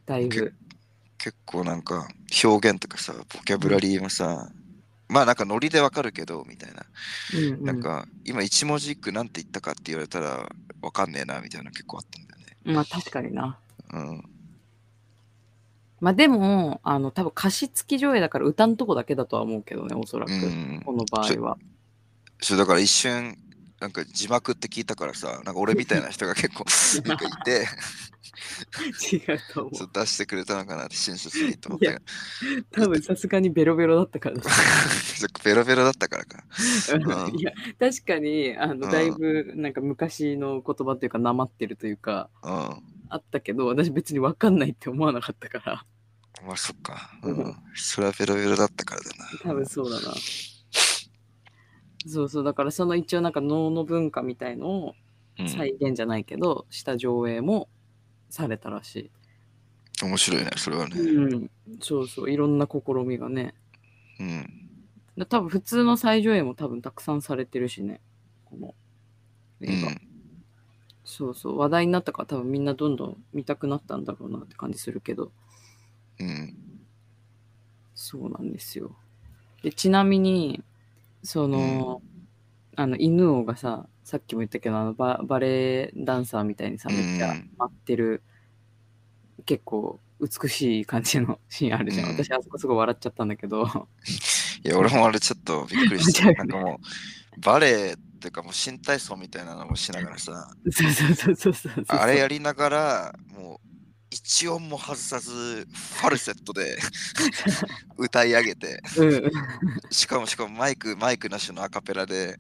だいぶ。結構なんか表現とかさ、ボキャブラリーもさ、うん、まあなんかノリで分かるけどみたいな。うんうん、なんか今一文字一句なんて言ったかって言われたら分かんねえなみたいなの結構あったんだよね。まあ確かにな。うん。まあでも、多分歌詞付き上映だから歌のとこだけだとは思うけどね、おそらく。うん、この場合は。そうだから一瞬なんか字幕って聞いたからさ、なんか俺みたいな人が結構なんかいて違うと思う。出してくれたのかなって親切にと思ったけど、多分さすがにベロベロだったからベロベロだったからか、うん、いや確かにだいぶなんか昔の言葉というかなまってるというか、うん、あったけど私別に分かんないって思わなかったから。まあそっか、うん、それはベロベロだったからだな、多分。そうだな。そうそう、だからその一応なんか能の文化みたいのを再現じゃないけど、うん、した上映もされたらしい。面白いねそれはね。うん、そうそう、いろんな試みがね。うん。多分普通の再上映も多分たくさんされてるしね、この映画。うん、そうそう、話題になったから多分みんなどんどん見たくなったんだろうなって感じするけど。うん。そうなんですよ。でちなみに。その、うん、犬王がさ、さっきも言ったけどバレエダンサーみたいにさ、めっちゃ舞ってる、うん、結構美しい感じのシーンあるじゃん、うん、私あそこすごい笑っちゃったんだけどいや俺もあれちょっとびっくりしたなんかもうバレエっていうかもう新体操みたいなのもしながらさあれやりながらもう一音も外さずファルセットで歌い上げて、うん、しかもマイクなしのアカペラで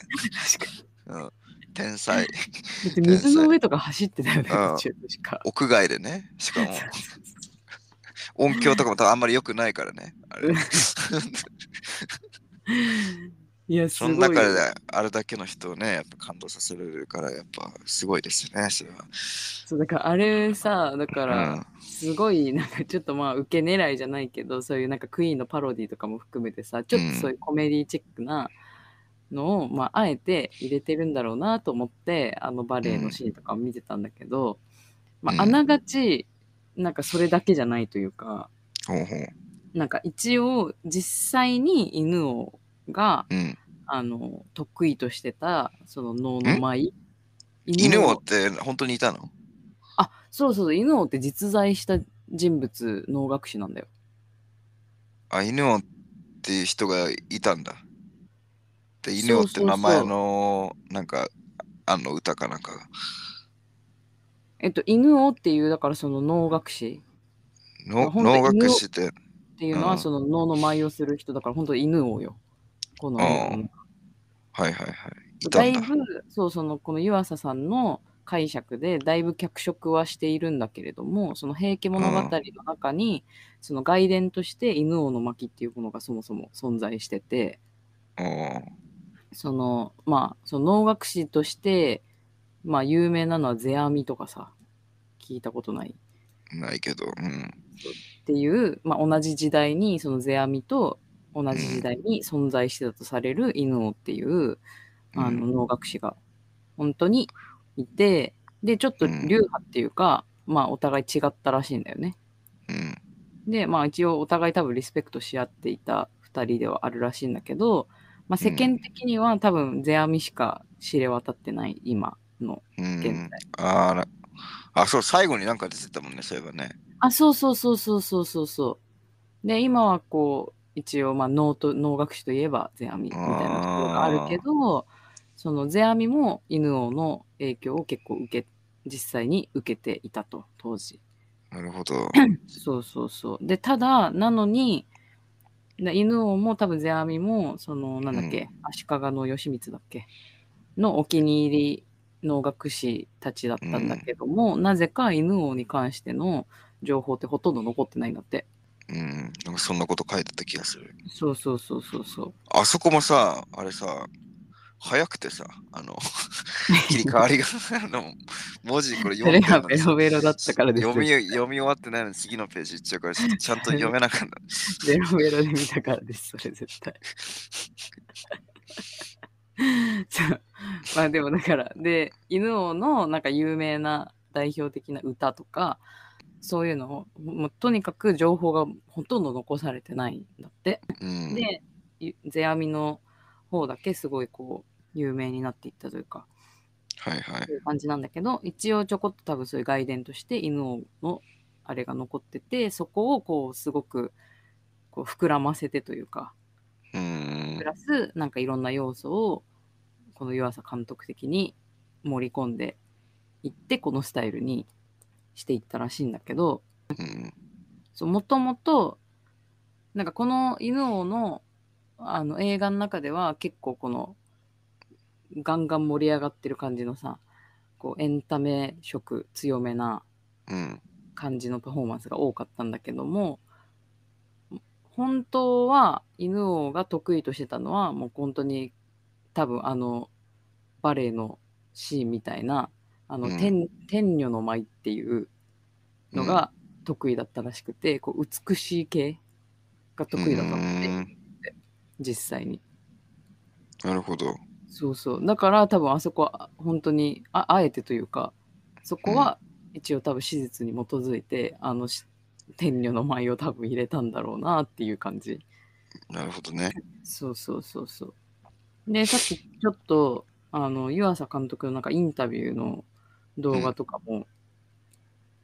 うん、天才水の上とか走ってたよね、うん、しか屋外でねしかも音響とかも多分あんまり良くないからねあれいやすごいその中であれだけの人をねやっぱ感動させるからやっぱすごいですよねそれは。そうだからあれさだからすごいなんかちょっとまあ受け狙いじゃないけどそういうなんかクイーンのパロディとかも含めてさちょっとそういうコメディチックな、うんのを、まあ、あえて入れてるんだろうなと思ってあのバレエのシーンとかを見てたんだけど、うんまあ、あながちなんかそれだけじゃないというか、うん、なんか一応実際に犬をが、うん、あの得意としてたその能の舞、うん、犬王って本当にいたの？あ、そうそう犬王って実在した人物能楽師なんだよ。あ、犬王っていう人がいたんだ。で犬王って名前のなんかあの歌かなんかが犬王っていうだからその能楽師能楽師っていうのはその能の舞をする人だから本当に犬王よこの、うん、はいはいはいだいぶそうそのこの湯浅さんの解釈でだいぶ脚色はしているんだけれどもその平家物語の中に、うん、その外伝として犬王の巻っていうものがそもそも存在しててそのまあその能楽師としてまあ有名なのは世阿弥とかさ聞いたことないけど、うん、っていう、まあ、同じ時代にその世阿弥と同じ時代に存在してたとされる犬王っていう、うん、あの能楽師が本当にいてでちょっと流派っていうか、うん、まあお互い違ったらしいんだよね、うん、でまあ一応お互い多分リスペクトし合っていた2人ではあるらしいんだけどまあ、世間的には多分世阿弥しか知れ渡ってない今の現在、うん、あそう最後になんか出てたもんねそういえばねあそうそうそうそうそうそうそうで今はこう一応まあ能楽師といえば世阿弥みたいなところがあるけどその世阿弥も犬王の影響を結構実際に受けていたと当時なるほどそうそうそうでただなのに犬王も多分世阿弥もそのなんだっけ、うん、足利の義満だっけのお気に入り能楽師たちだったんだけども、うん、なぜか犬王に関しての情報ってほとんど残ってないんだってうんなんかそんなこと書いてた気がするそうそうそうそうそうあそこもさあれさ早くてさあの切り替わりがあの文字これ読んでるのにそれがベロベロだったからです読み終わってないのに次のページ行っちゃうからちゃんと読めなかったベロベロで見たからですそれ絶対まあでもだからで犬王のなんか有名な代表的な歌とかそういうのをもうとにかく情報がほとんど残されてないんだって、うん、で世阿弥の方だけすごいこう有名になっていったというか、はいはい、そういう感じなんだけど一応ちょこっと多分そういう外伝として犬王のあれが残っててそこをこうすごくこう膨らませてというかプラスなんかいろんな要素をこの湯浅監督的に盛り込んでいってこのスタイルにしていったらしいんだけどもともとなんかこの犬王のあの映画の中では結構このガンガン盛り上がってる感じのさこうエンタメ色強めな感じのパフォーマンスが多かったんだけども、うん、本当は犬王が得意としてたのはもう本当に多分あのバレエのシーンみたいなあの、うん、天女の舞っていうのが得意だったらしくて、うん、こう美しい系が得意だったので、うん実際になるほどそうそうだから多分あそこは本当に あえてというかそこは一応多分史実に基づいて、うん、あの天女の舞を多分入れたんだろうなっていう感じなるほどねそうそうそうそうでさっきちょっと湯浅監督のなんかインタビューの動画とかも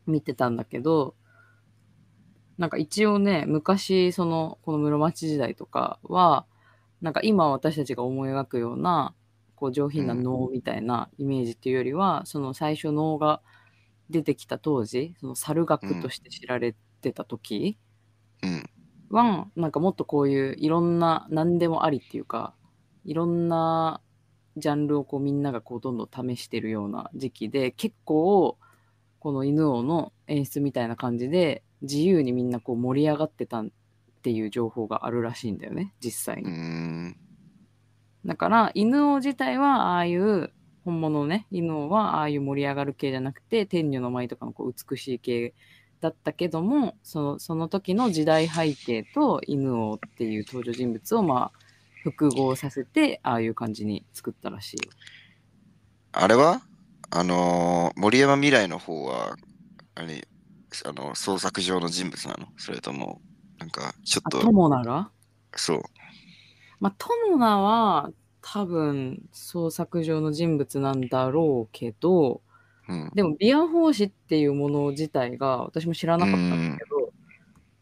見てたんだけど、なんか一応ね、昔そのこの室町時代とかはなんか今私たちが思い描くようなこう上品な能みたいなイメージっていうよりは、その最初能が出てきた当時、その猿楽として知られてた時は、なんかもっとこういういろんな何でもありっていうか、いろんなジャンルをこうみんながこうどんどん試してるような時期で、結構この犬王の演出みたいな感じで自由にみんなこう盛り上がってたっていう情報があるらしいんだよね、実際に。だから犬王自体はああいう本物のね、犬王はああいう盛り上がる系じゃなくて、天女の舞とかのこう美しい系だったけども、その時の時代背景と犬王っていう登場人物をまあ複合させて、ああいう感じに作ったらしい。あれは森山未来の方はあれ創作上の人物なの？それともなんかちょっと友名が？そう。まあ友名は多分創作上の人物なんだろうけど、うん、でもビア法師っていうもの自体が私も知らなかったんだけど、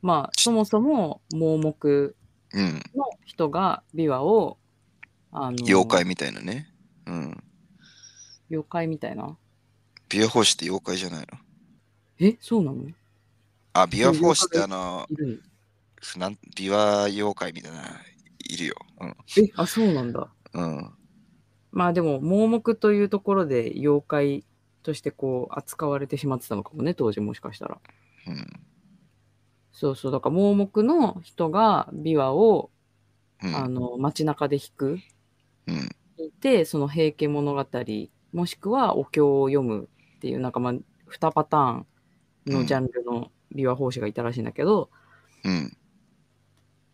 まあそもそも盲目の人が琵琶を、妖怪みたいなね、うん、妖怪みたいな、琵琶法師って妖怪じゃないの？え、そうなの？あ、琵琶法師って琵琶妖怪みたいないるよ、うん、え、あ、そうなんだ、うん、まあでも盲目というところで妖怪としてこう扱われてしまってたのかもね、当時もしかしたら、うん、そうそう、だから盲目の人が琵琶を、うん、街中で弾く、うん、いて、その平家物語もしくはお経を読むっていう、なんかまあ2パターンのジャンルの琵琶法師がいたらしいんだけど、うん、っ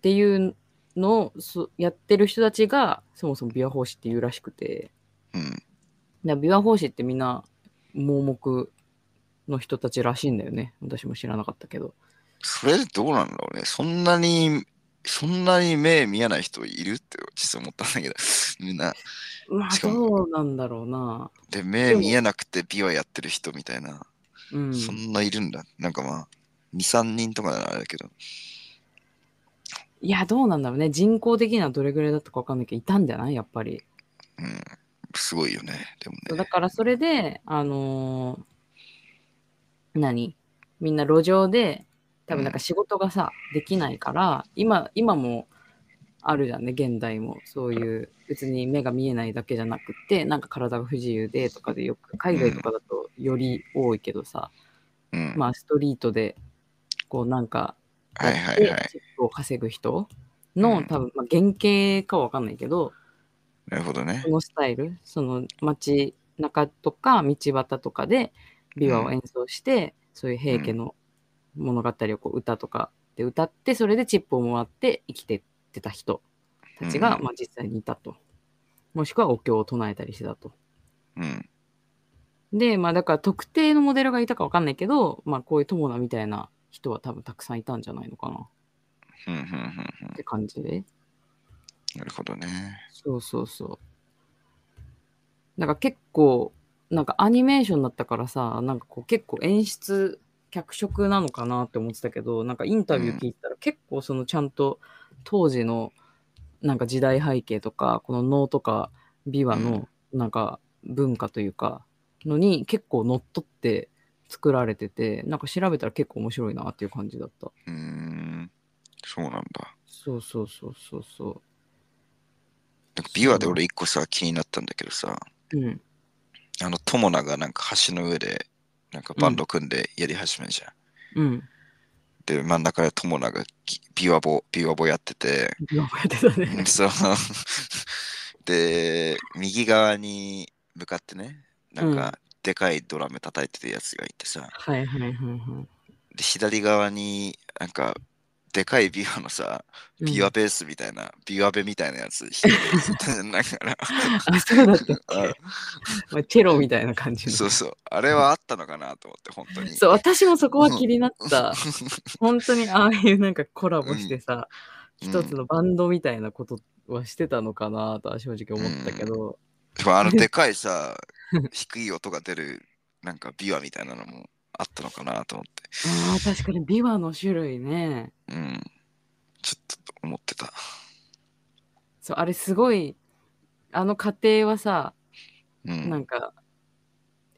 ていうのをやってる人たちがそもそも琵琶法師っていうらしくて、うん、だから琵琶法師ってみんな盲目の人たちらしいんだよね。私も知らなかったけど。それどうなんだろうね。そんなに目見えない人いるって実は思ったんだけど、みんな。まあそうなんだろうな。で、目見えなくて琵琶やってる人みたいな、うん、そんないるんだ。なんかまあ 2,3 人とかならあれだけど。いや、どうなんだろうね。人口的にはどれぐらいだったか分かんないけど、いたんじゃないやっぱり。うん、すごいよね。でもね。だからそれで、みんな路上で、多分なんか仕事がさ、できないから、今もあるじゃんね、現代も。そういう、別に目が見えないだけじゃなくて、なんか体が不自由でとかでよく、海外とかだとより多いけどさ、うん、まあストリートで、こうなんか、はいはいはい、チップを稼ぐ人の、うん、多分、まあ、原型かは分かんないけど、なるほどね。そのスタイル、その街中とか道端とかで琵琶を演奏して、うん、そういう平家の物語をこう歌とかで歌って、それでチップをもらって生きてってた人たちが、うん、まあ、実際にいたと。もしくはお経を唱えたりしてたと。うん、で、まあだから特定のモデルがいたか分かんないけど、まあこういう友名みたいな人は多分たくさんいたんじゃないのかな、うんうんうん、って感じで。なるほどね。そうそうそう。なんか結構なんかアニメーションだったからさ、なんかこう結構演出脚色なのかなって思ってたけど、なんかインタビュー聞いたら結構そのちゃんと当時のなんか時代背景とか、この能とか琵琶のなんか文化というかのに結構のっとって作られてて、なんか調べたら結構面白いなっていう感じだった。そうなんだ。そうそうそうそうそう。なんか琵琶で俺一個さ気になったんだけどさ、うん、友名がなんか橋の上でなんかバンド組んでやり始めるじゃん。うん、で真ん中で友名が琵琶棒やってて。琵琶棒やってたね。そう。で右側に向かってね、なんか、うん、でかいドラム叩いてるやつがいてさ、はいはいはいはい、で左側になんかでかい琵琶のさ、琵琶ベースみたいな、琵琶ベみたいなやつ弾いてだからあ、そうだったっけ、まあ、チェロみたいな感じの、そうそう、あれはあったのかなと思って、本当にそう、私もそこは気になった本当にああいうなんかコラボしてさ、うん、一つのバンドみたいなことはしてたのかなとは正直思ったけど、うん、でもあのでかいさ、低い音が出るなんかビワみたいなのもあったのかなと思って。ああ、確かにビワの種類ね。うん。ちょっと思ってた。そう、あれすごい、あの過程はさ、うん、なんか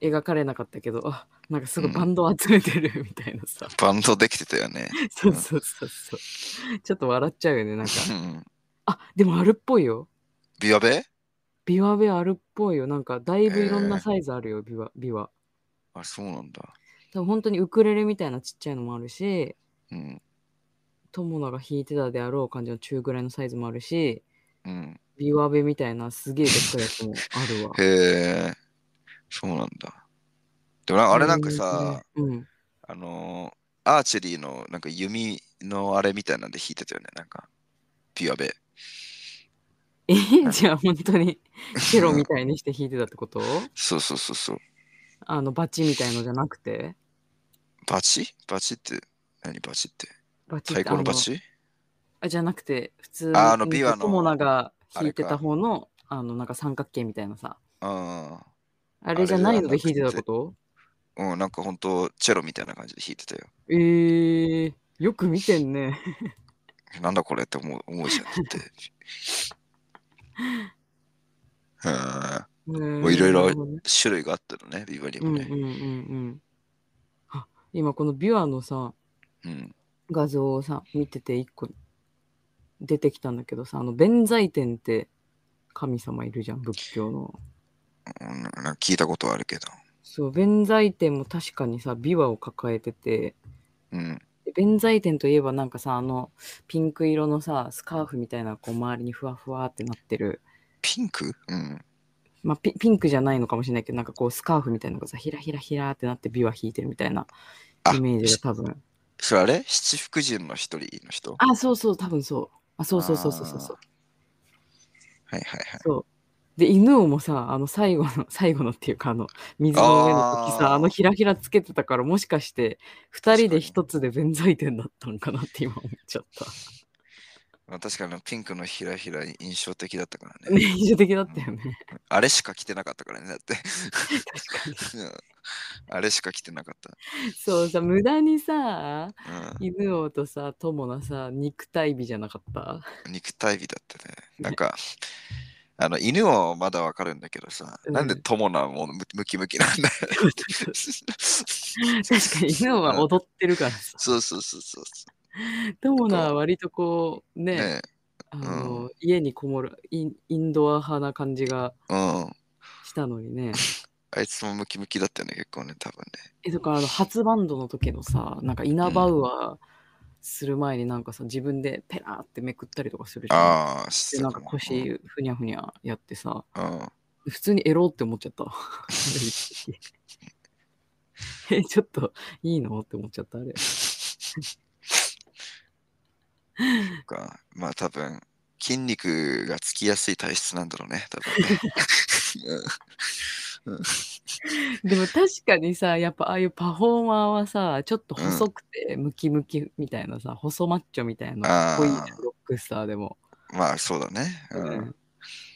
描かれなかったけど、あ、なんかすごいバンド集めてるみたいなさ。うん、バンドできてたよね。そうそうそうそう。ちょっと笑っちゃうよね、なんか。あ、でもあるっぽいよ。ビワベ？ビワベあるっぽいよ。なんかだいぶいろんなサイズあるよ、ビワ。あ、そうなんだ。多分本当にウクレレみたいなちっちゃいのもあるし、うん、友野が弾いてたであろう感じの中ぐらいのサイズもあるし、うん、ビワベみたいなすげえでっかいやつもあるわ。へえ、そうなんだ。でもなんかあれなんかさ、うん、アーチェリーのなんか弓のあれみたいなんで弾いてたよね、なんかビワベ。じゃあ本当にチェロみたいにして弾いてたってこと？そうそうそうそう。バチみたいのじゃなくて？バチって何バチって？太鼓のバチ？あ、じゃなくて普通のビワの友野が弾いてた方のなんか三角形みたいなさ。あれじゃないので弾いてたこと？うん、なんか本当チェロみたいな感じで弾いてたよ。よく見てんね。なんだこれって思うじゃんって。いろいろ種類があったのね、ビワにもね。あ、今このビワのさ、うん、画像をさ見てて一個出てきたんだけどさ、弁財天って神様いるじゃん、仏教の。なんか聞いたことあるけど。そう、弁財天も確かにさビワを抱えてて、うん、弁財天といえばなんかさピンク色のさスカーフみたいなこう周りにふわふわってなってる。ピンク？うん。まあ、ピンクじゃないのかもしれないけど、なんかこうスカーフみたいなのがさひらひらひらってなってビワ弾いてるみたいなイメージが多分。それあれ？七福神の一人の人？あ、そうそう、多分そう。あ、そうそうそうそうそうそう。はいはいはい。そう。で、犬をもさ、最後のっていうか、水の上の時さ、ひらひらつけてたから、もしかして、二人で一つで弁財天だったのかなって今思っちゃった。まあ、確かにピンクのひらひら印象的だったからね。印象的だったよね。あれしか着てなかったからね、だって。確かに。あれしか着てなかった。そうさ、無駄にさ、犬王とさ、友野さ、肉体美じゃなかった。肉体美だったね。なんか、犬はまだわかるんだけどさ、うん、なんで友野はもうムキムキなんだよ。確かに犬は踊ってるからさ。そうそうそうそう。友野は割とこうね、うん、家にこもるインドア派な感じがしたのにね。うん、あいつもムキムキだったよね、結構ね、多分ね。だから初バンドの時のさ、なんかイナバウアーする前になんかさ、自分でペラーってめくったりとかするじゃん。ああ、でなんか腰ふにゃふにゃやってさ、普通にエロって思っちゃった。ちょっといいのって思っちゃった、あれ。かまあ多分筋肉がつきやすい体質なんだろうね、多分ね。でも確かにさ、やっぱああいうパフォーマーはさ、ちょっと細くてムキムキみたいなさ、細マッチョみたいなかっこいいロックスターでも。まあそうだね。うん、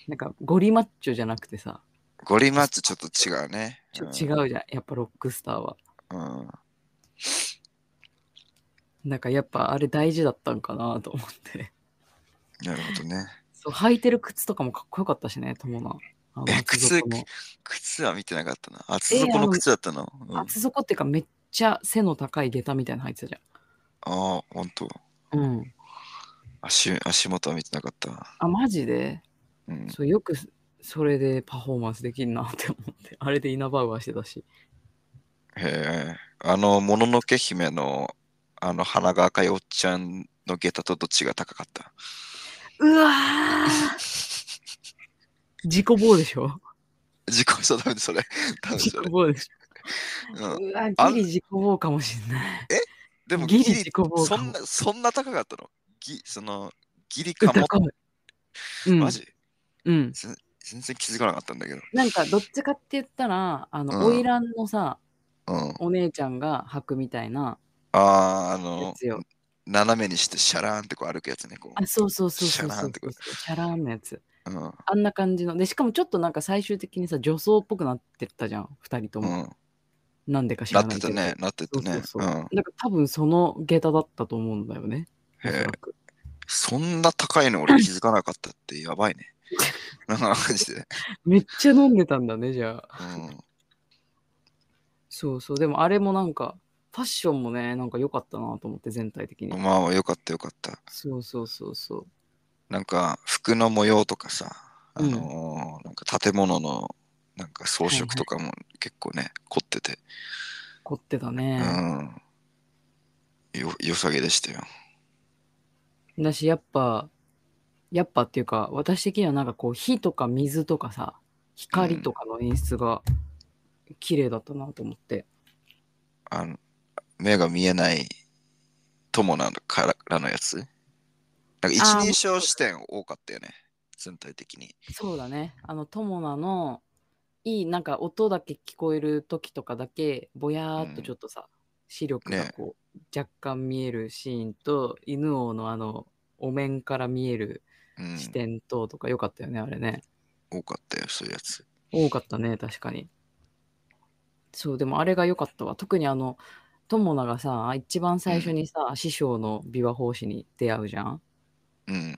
なんかゴリマッチョじゃなくてさ。ゴリマッチョちょっと違うね。ちょっと違うじゃん、やっぱロックスターは。うん。なんかやっぱあれ大事だったんかなと思って。なるほどね。そう、履いてる靴とかもかっこよかったしね、友野。靴は見てなかったな。厚底の靴だったな。厚底っていうかめっちゃ背の高い下駄みたいなの履いてたじゃん。ああ、ほんと。うん。足元は見てなかった。あ、マジで、うん、そう、よくそれでパフォーマンスできるなって思って。あれでイナバウアーしてたし。へえ。もののけ姫の鼻が赤いおっちゃんの下駄とどっちが高かった？うわー。自己棒でしょ？自己棒だめ、それ。自己棒でしょ。うん、うわ、ギリ自己棒かもしんない。え？でもギリ自己棒。そんな高かったの？ギリかも。うん、マジ？うん。全然気づかなかったんだけど。なんかどっちかって言ったら、花魁のさ、お姉ちゃんが履くみたいな。ああ、斜めにしてシャラーンってこう歩くやつね。こう、あ、そうそうそうそう。シャラーンってこう。シャラーンのやつ。うん、あんな感じので、しかもちょっとなんか最終的にさ女装っぽくなってったじゃん2人とも、うん、なんでか知らないけどなってたねそうそうそう、うん、なんか多分その下駄だったと思うんだよね。へえ、そんな高いの俺気づかなかったってやばいねなんかマジでめっちゃ飲んでたんだねじゃあ、うん、そうそう。でもあれもなんかファッションもねなんか良かったなと思って全体的に。まあ良かった。そうそうそうそう。なんか服の模様とかさ、うん、なんか建物のなんか装飾とかも結構ね、はいはい、凝ってたね。うん。良さげでしたよ。だしやっぱっていうか私的にはなんかこう火とか水とかさ光とかの演出が綺麗だったなと思って。うん、目が見えない友なのからのやつなんか一人称視点多かったよね全体的に。そうだね、友なのいいなんか音だけ聞こえる時とかだけぼやーっとちょっとさ、うん、視力がこう、ね、若干見えるシーンと犬王のお面から見える視点とかよかったよね、うん、あれね多かったよそういうやつ多かったね確かに。そうでもあれが良かったわ。特に友名がさ一番最初にさ、うん、師匠の琵琶法師に出会うじゃん、うん、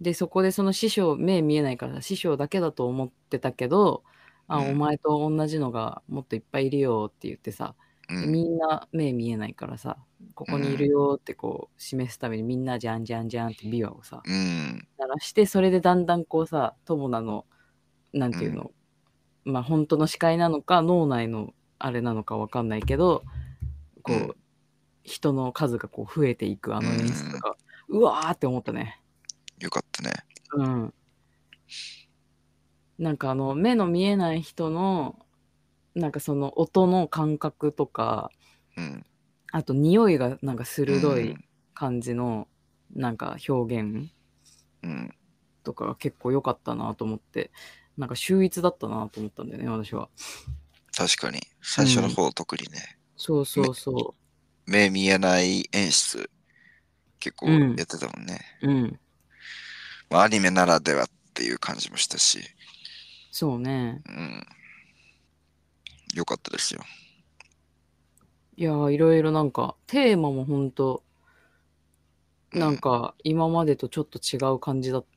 でそこでその師匠目見えないから師匠だけだと思ってたけど、あ、うん、お前と同じのがもっといっぱいいるよって言ってさ、うん、みんな目見えないからさここにいるよってこう示すためにみんなじゃんじゃんじゃんって琵琶をさ、うん、鳴らしてそれでだんだんこうさ友名のなんていうの、うんまあ本当の視界なのか脳内のあれなのか分かんないけどこう、うん、人の数がこう増えていく演出とか、うん、うわーって思ったね。よかったね。うん。なんか目の見えない人のなんかその音の感覚とか、うん、あと匂いがなんか鋭い感じのなんか表現とかが結構良かったなと思って。なんか秀逸だったなと思ったんだよね私は。確かに最初の方、うん、特にねそうそうそう 目見えない演出結構やってたもんね、うんまあ、アニメならではっていう感じもしたしそうね、うん、よかったですよ。いやいろいろなんかテーマもほんとなんか今までとちょっと違う感じだった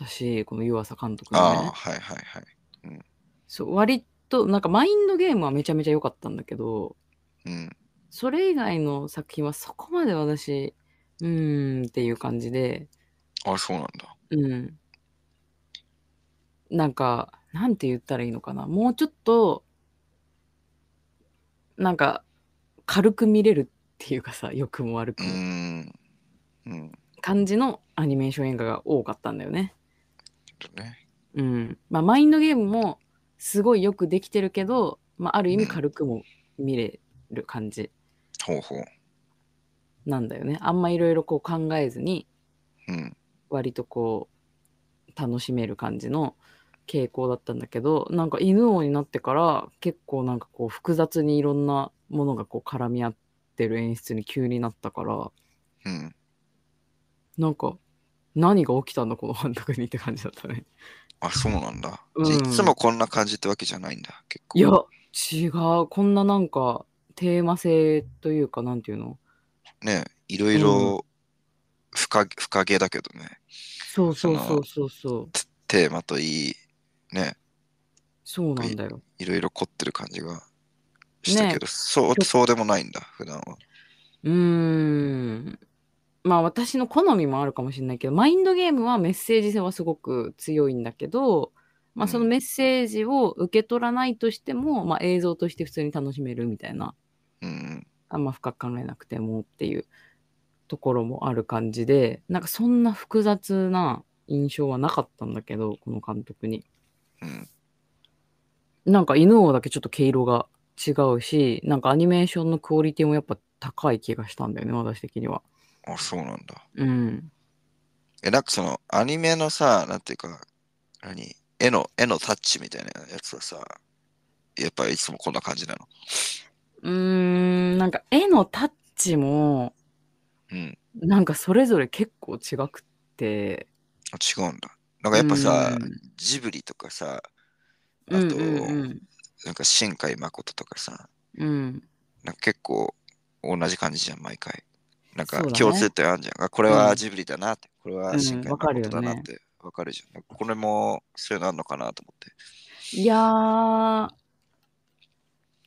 私この湯浅監督のねあはいはいはい、うん、そう割となんかマインドゲームはめちゃめちゃ良かったんだけど、うん、それ以外の作品はそこまで私っていう感じで。あそうなんだ。うんなんかなんて言ったらいいのかなもうちょっとなんか軽く見れるっていうかさ良くも悪くもうん感じのアニメーション映画が多かったんだよね。ねうんまあ、マインドゲームもすごいよくできてるけど、まあ、ある意味軽くも見れる感じなんだよね、うん、あんまいろいろこう考えずに割とこう楽しめる感じの傾向だったんだけどなんか犬王になってから結構なんかこう複雑にいろんなものがこう絡み合ってる演出に急になったから、うん、なんか何が起きたんだこの監督にって感じだったね。あそうなんだ、うん、いつもこんな感じってわけじゃないんだ結構。いや違うこんななんかテーマ性というかなんていうのねいろいろ深毛だけどねそうそうそうそうそうテーマといいねそうなんだよ いろいろ凝ってる感じがしたけど、ね、そうでもないんだ普段は。まあ私の好みもあるかもしれないけどマインドゲームはメッセージ性はすごく強いんだけど、まあ、そのメッセージを受け取らないとしても、うんまあ、映像として普通に楽しめるみたいな、うん、あんま深く考えなくてもっていうところもある感じでなんかそんな複雑な印象はなかったんだけどこの監督に、うん、なんか犬王だけちょっと毛色が違うしなんかアニメーションのクオリティもやっぱ高い気がしたんだよね私的には。あ、そうなんだ。うん。なんかそのアニメのさ、なんていうか、絵のタッチみたいなやつはさ、やっぱりいつもこんな感じなの？なんか絵のタッチも、うん、なんかそれぞれ結構違くって。あ、違うんだ。なんかやっぱさ、ジブリとかさ、あと、なんか新海誠とかさ、なんか結構同じ感じじゃん、毎回。なんか共通点あるじゃん。これはジブリだなって、これは新海誠だなって分かるじゃん。これもそういうのあるのかなと思って。いやー、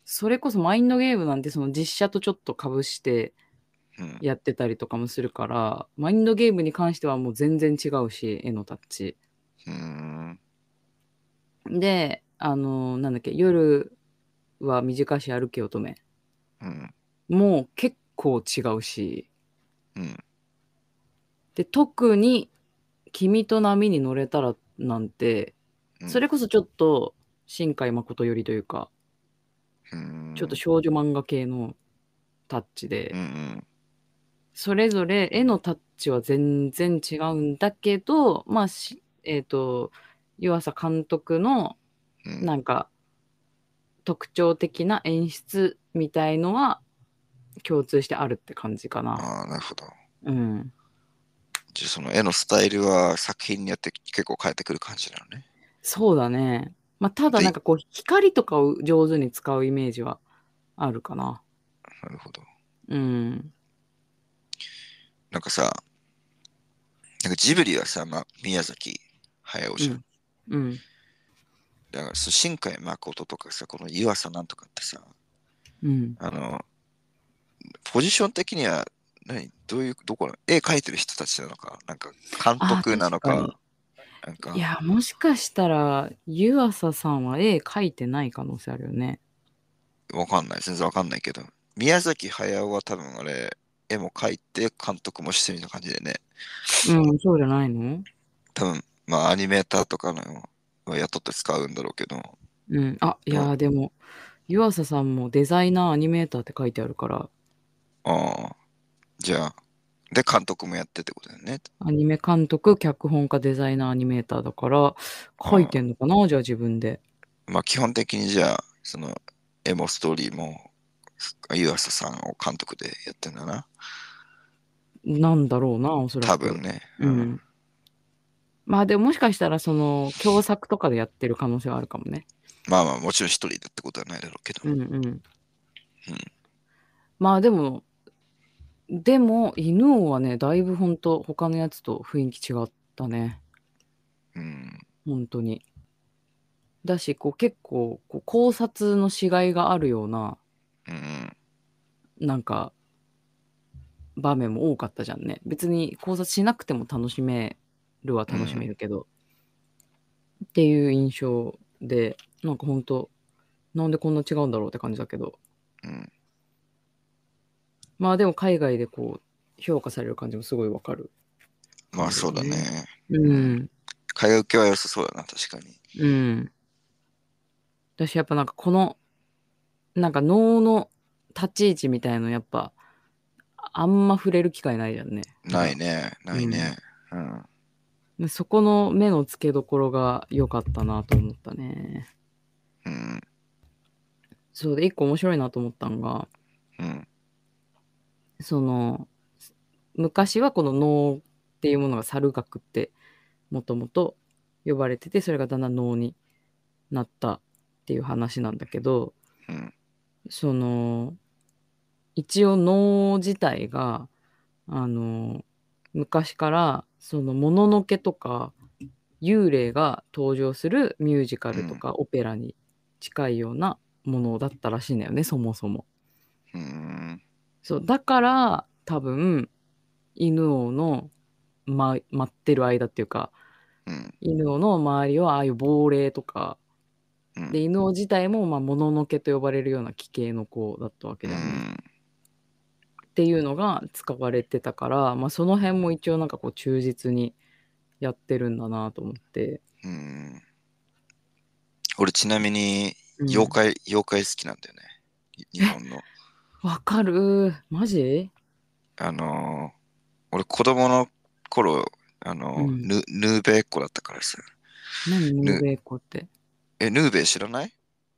それこそマインドゲームなんてその実写とちょっとかぶしてやってたりとかもするから、マインドゲームに関してはもう全然違うし、絵のタッチ。で、なんだっけ、夜は短し歩け乙女。もう結構違うし。で、特に君と波に乗れたらなんて、それこそちょっと新海誠寄りというか、ちょっと少女漫画系のタッチで、それぞれ絵のタッチは全然違うんだけど、まあ、湯浅監督のなんか特徴的な演出みたいのは共通してあるって感じかな。ああ、なるほど。じゃあその絵のスタイルは作品によって結構変えてくる感じなのね。そうだね。まあ、ただなんかこう光とかを上手に使うイメージはあるかな。なるほど。なんかさ、なんかジブリはさ、まあ、宮崎駿じゃん。だから新海誠とかさ、この湯浅なんとかってさ、ポジション的には何、どういう、どこの絵描いてる人たちなのか、なんか監督なのか、なんか、いや、もしかしたら湯浅さんは絵描いてない可能性あるよね。わかんない、全然わかんないけど、宮崎駿は多分あれ絵も描いて監督もしてるような感じでね。そうじゃないの？多分まあアニメーターとかの雇って使うんだろうけど。いやでも湯浅さんもデザイナーアニメーターって書いてあるから。じゃあで監督もやってってことだよね。アニメ監督、脚本家、デザイナーアニメーターだから書いてんのかな、じゃあ自分で。まあ基本的にじゃあその絵もストーリーも湯浅さんを監督でやってんだな。なんだろうな、おそらく。多分ね。まあでももしかしたらその共作とかでやってる可能性はあるかもね。まあまあもちろん一人でってことはないだろうけど。まあでも犬王はね、だいぶほんと他のやつと雰囲気違ったね。本当に。だしこう結構こう考察のしがいがあるような、なんか場面も多かったじゃんね。別に考察しなくても楽しめるは楽しめるけど、っていう印象で、なんかほんとなんでこんな違うんだろうって感じだけど、まあでも海外でこう評価される感じもすごいわかる。まあそうだね。海外系は良さそうだな、確かに。私やっぱなんかこのなんか能の立ち位置みたいのやっぱあんま触れる機会ないじゃんね。ないね、ないね。そこの目の付けどころが良かったなと思ったね。そうで一個面白いなと思ったのが、その昔はこの能っていうものが猿楽ってもともと呼ばれてて、それがだんだん能になったっていう話なんだけど、その一応能自体が昔からそのもののけとか幽霊が登場するミュージカルとかオペラに近いようなものだったらしいんだよね、そもそも。そうだから多分犬王の、待ってる間っていうか、犬王の周りはああいう亡霊とかで、犬王自体もまあもののけと呼ばれるような奇形の子だったわけだよね。っていうのが使われてたから、まあ、その辺も一応なんかこう忠実にやってるんだなと思って。俺ちなみに妖怪好きなんだよね、日本の。わかる、マジ？俺子供の頃ヌーベーっ子だったからさ。何ヌーベーっ子って？ヌーベイ知らない？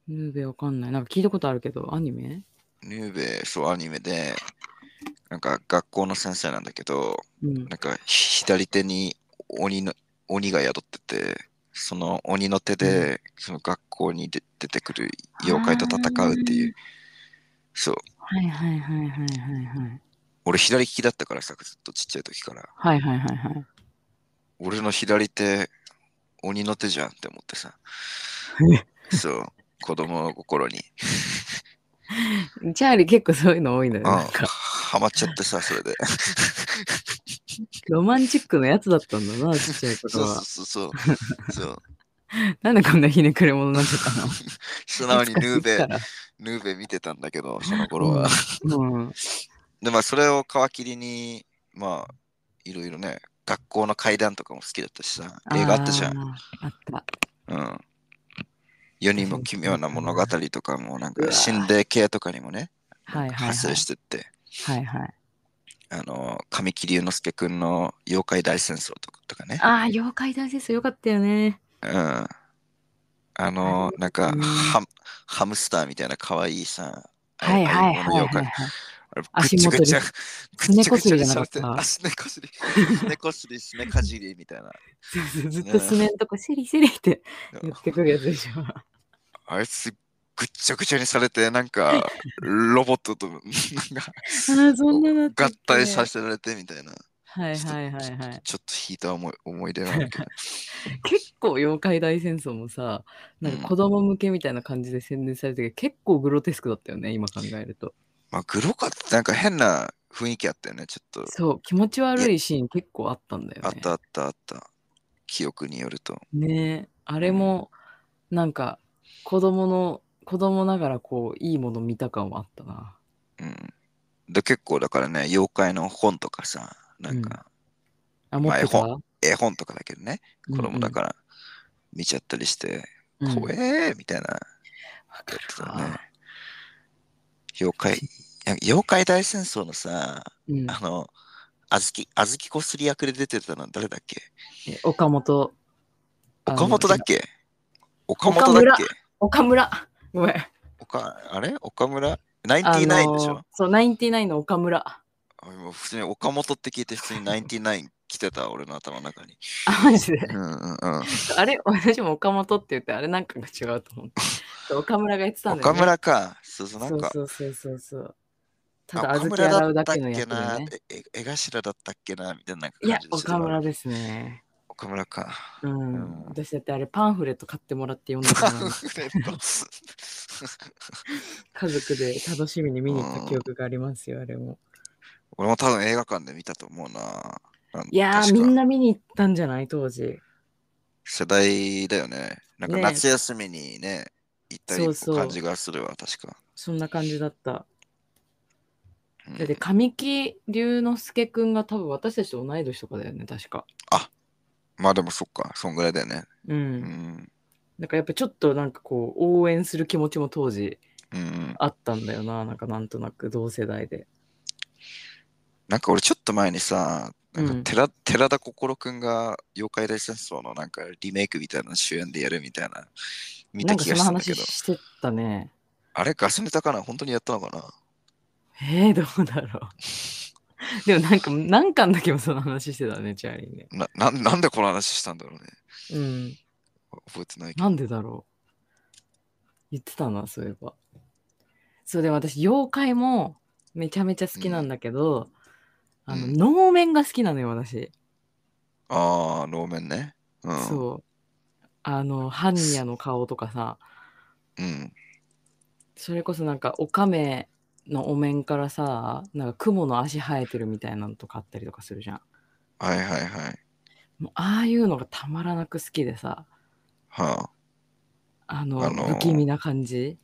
ヌーベイわかんない。なんか聞いたことあるけど、アニメ？ヌーベイ、そう、アニメで、なんか学校の先生なんだけど、なんか左手に鬼が宿ってて、その鬼の手でその学校に出てくる妖怪と戦うっていう。そう。はいはいはいはいはいはい。俺左利きだったからさ、ずっとちっちゃい時から。はいはいはいはい。俺の左手、鬼の手じゃんって思ってさ。そう、子供の心に。チャーリー結構そういうの多いのよ。ああ、ハマっちゃってさ、それで。ロマンチックなやつだったんだな、ちっちゃい頃は。そうそうそうそう。なんでこんなひねくれ者になっちゃったの？素直にヌーベ見てたんだけど、その頃は。うん、で、まあ、それを皮切りに、まあ、いろいろね、学校の怪談とかも好きだったしさ、映画あったじゃん。あった。うん。世にも奇妙な物語とかも、なんか心霊系とかにもね、発生してって。はいはい。神木隆之介くんの妖怪大戦争とかね。ああ、妖怪大戦争よかったよね。うん。なんか、ハムスターみたいな可愛いさ、はいはいはいはいはい。足元にすねこすりじゃなかった。すねこすり、すねこすり、すねかじりみたいな。ずっとすねんとこシリシリって言ってくるやつでしょ。あいつぐっちゃぐちゃにされて、なんかロボットとなんか合体させられてみたいな。はいはいはいはい。ちょっと引いた思い出なんだけど。結構妖怪大戦争もさ、なんか子供向けみたいな感じで宣伝されて、結構グロテスクだったよね、今考えると。まあ、グロかってなんか変な雰囲気あったよね、ちょっと。そう、気持ち悪いシーン結構あったんだよね。あった。記憶によると。ねえ、あれも、なんか、子供ながらこう、いいもの見た感はあったな。うん。で、結構だからね、妖怪の本とかさ、なんか、うん、まあ、絵本とかだけどね、子供だから見ちゃったりして、怖えみたいな。わかるね。妖怪大戦争のさ、うん、あずきこすり役で出てたの誰だっけ？岡本だっけ？岡村。ごめん。岡村99でしょ？そう、99の岡村。普通に岡本って聞いて、普通に99来てた、俺の頭の中に。あ、マジで？うんうんうん。あれ、私も岡本って言って、あれなんかが違うと思って。岡村が言ってたんだよね。岡村か。そう、なんか。そう。ただ、小豆洗うだけのやつだね。江頭だったっけなみたいな感じで。いや、岡村ですね。岡村か。うん。私だってあれ、パンフレット買ってもらって読んだから。パンフレット。家族で楽しみに見に行った記憶がありますよ、あれも。俺も多分映画館で見たと思うな。いやー、みんな見に行ったんじゃない当時。世代だよね。なんか夏休みにね、行ったりって感じがするわ、確か。そんな感じだった。うん、だって神木隆之介くんが多分私たちと同い年とかだよね、確か。あ、まあでもそっか、そんぐらいだよね。うん。うん、なんかやっぱちょっとなんかこう、応援する気持ちも当時あったんだよな、うん、なんかなんとなく同世代で。なんか俺ちょっと前にさ、なんか寺田心くんが妖怪大戦争のなんかリメイクみたいな主演でやるみたいな見た気がしたんだけど。なんかその話してたね。あれガスネタかな、本当にやったのかな。どうだろう。でもなんか何巻だけもその話してたね、チャーリーね。なんでこの話したんだろうね。うん。覚えてないけど。なんでだろう。言ってたな、そういえば。そうでも私妖怪もめちゃめちゃ好きなんだけど。能面が好きなのよ、私。ああ、能面ね。うん、そう。般若の顔とかさ。うん。それこそなんか、おかめのお面からさ、なんか雲の足生えてるみたいなのとかあったりとかするじゃん。はいはいはい。もうああいうのがたまらなく好きでさ。はあ。不気味な感じ。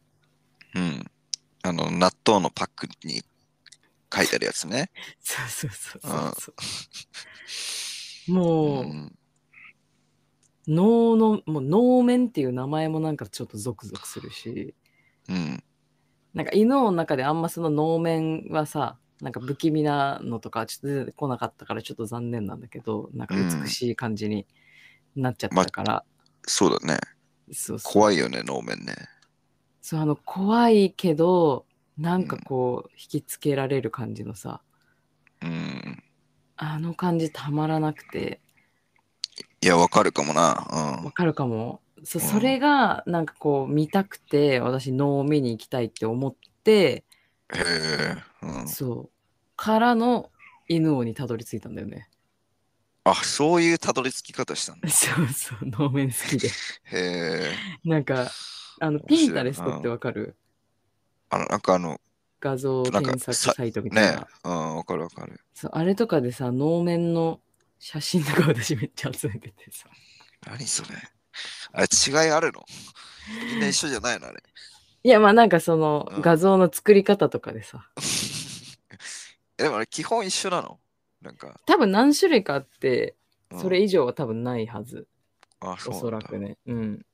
うん。納豆のパックに。書いてあるやつね。そう。もう、能面っていう名前もなんかちょっとゾクゾクするし、うん、なんか犬の中であんまその能面はさ、なんか不気味なのとかちょっと出てこなかったからちょっと残念なんだけど、なんか美しい感じになっちゃったから。ま、そうだね。そう。怖いよね、能面ね。そう、怖いけど、なんかこう、引きつけられる感じのさ、うん、あの感じたまらなくて。いや、わかるかもな。うん、わかるかも。それがなんかこう見たくて、私能を見に行きたいって思って、うん、そうからの犬王にたどり着いたんだよね。あ、そういうたどり着き方したんだ。そうそう、能面好きで。へえ。なんかピンタレストってわかる？なんか画像検索サイトみたいな。ね、うん、わかるわかる。そう、あれとかでさ、能面の写真とか私めっちゃ集めててさ。何それ？あれ違いあるの？みんな一緒じゃないのあれ。いや、まあなんかその画像の作り方とかでさ。でもあれ基本一緒なの？なんか多分何種類かあって、うん、それ以上は多分ないはず。あ、そうなんだ。おそらくね。うん。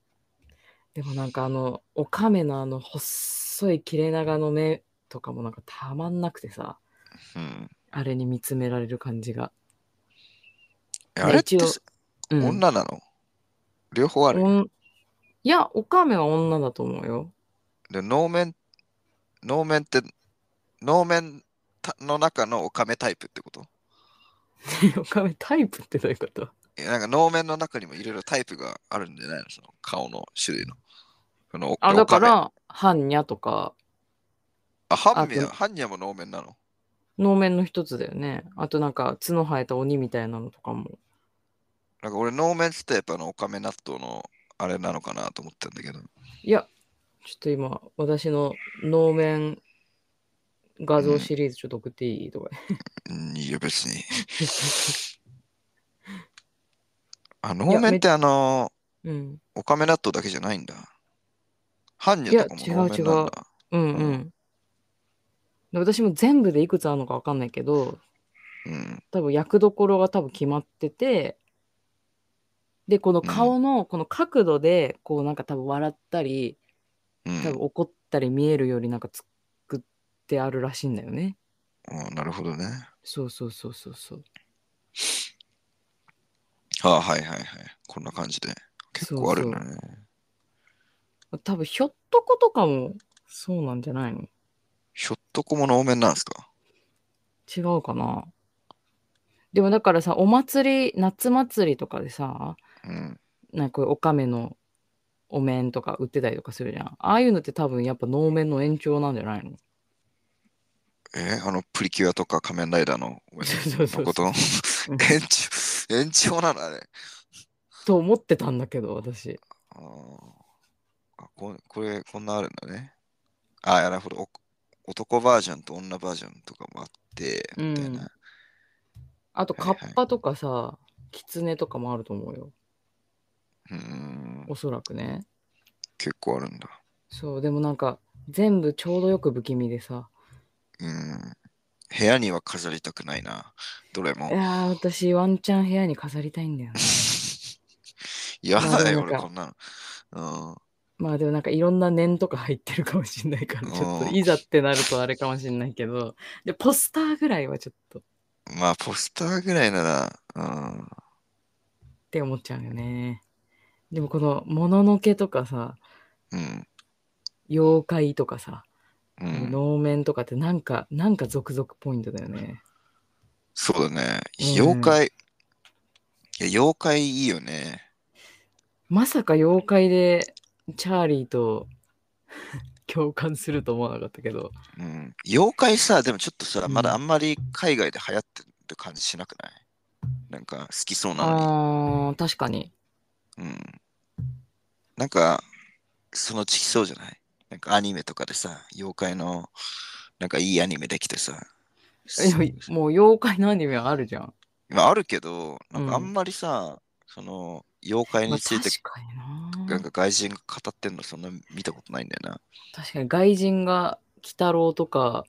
でもなんかおかめの細い切れ長の目とかもなんかたまんなくてさ、うん、あれに見つめられる感じが。あれって、うん、女なの？両方ある。いや、おかめは女だと思うよ。で、能面って、能面の中のおかめタイプってこと？おかめタイプってどういうこと？なんか能面の中にもいろいろタイプがあるんじゃないの？その顔の種類の。あ、だから、ハンニャとか。あ、ハンニャも能面なの？能面の一つだよね。あとなんか、角生えた鬼みたいなのとかも。なんか俺、能面ってやっぱおかめ納豆のあれなのかなと思ったんだけど。いや、ちょっと今、私の能面画像シリーズちょっと送っていいとか、うん、いや、別に。あ、能面ってうん、おかめ納豆だけじゃないんだ。般若とかも能面なんだ。違う違う。うんうん。うん、私も全部でいくつあるのか分かんないけど、うん、多分役どころが多分決まってて、で、この顔のこの角度で、こうなんか多分笑ったり、うん、多分怒ったり見えるよりなんか作ってあるらしいんだよね。ああ、なるほどね。そうそうそうそうそう。ああ、はいはいはい。こんな感じで。結構あるんだね。そうそう、多分ひょっとことかもそうなんじゃないの？ひょっとこも能面なんですか？違うかな。でもだからさ、お祭り、夏祭りとかでさ、うん、なんかおかめのお面とか売ってたりとかするじゃん。ああいうのって多分やっぱ能面の延長なんじゃないの？プリキュアとか仮面ライダーのお面のことの延長なのあれ。と思ってたんだけど、私。あ、これこんなあるんだね。あ、なるほど。男バージョンと女バージョンとかもあって、みたいな。うん、あとカッパとかさ、はいはい、キツネとかもあると思うよ。おそらくね。結構あるんだ。そう、でもなんか全部ちょうどよく不気味でさ。部屋には飾りたくないな、どれも。いや、私ワンチャン部屋に飾りたいんだよね。やだよ、俺こんなの。うん。まあでもなんかいろんな念とか入ってるかもしんないから、ちょっといざってなるとあれかもしんないけど、でポスターぐらいはちょっと。まあ、ポスターぐらいなら、うん。って思っちゃうよね。でも、この、もののけとかさ、うん。妖怪とかさ、うん。能面とかって、なんか続々ポイントだよね。そうだね。妖怪。いや、妖怪いいよね。まさか妖怪で、チャーリーと共感すると思わなかったけど、うん、妖怪さ、でもちょっとさ、まだあんまり海外で流行ってる感じしなくない？なんか好きそうなのに。ああ、確かに。うん。なんかそのちきそうじゃない？なんかアニメとかでさ、妖怪のなんかいいアニメできてさ。もう妖怪のアニメはあるじゃん。今あるけど、なんかあんまりさ、うん、その妖怪について、まあ、確かになんか外人が語ってんのそんな見たことないんだよな。確かに外人が鬼太郎とか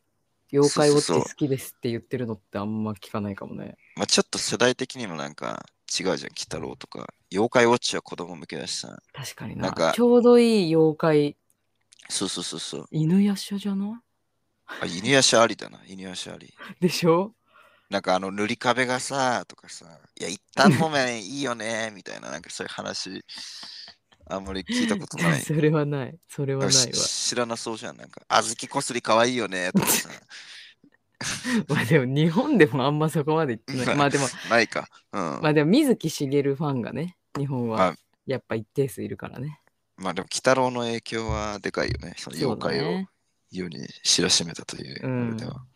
妖怪ウォッチ好きですって言ってるのってあんま聞かないかもね。そうそうそう、まあ、ちょっと世代的にもなんか違うじゃん、鬼太郎とか。妖怪ウォッチは子供向けだしさ。確かに なんかちょうどいい妖怪。そうそうそうそう。犬やしゃじゃない？あ、犬やしゃありだな。犬やしゃありでしょ。なんか塗り壁がさとかさ、いや一旦の面いいよねみたいな、なんかそういう話あんまり聞いたことない。それはないわ。知らなそうじゃん。なんか小豆こすりかわいいよねとかさまあでも日本でもあんまそこまでいってない。まあでもないか、うん、まあでも水木しげるファンがね、日本はやっぱ一定数いるからね。まあでも鬼太郎の影響はでかいよね。その妖怪を世に知らしめたという意味では。うん、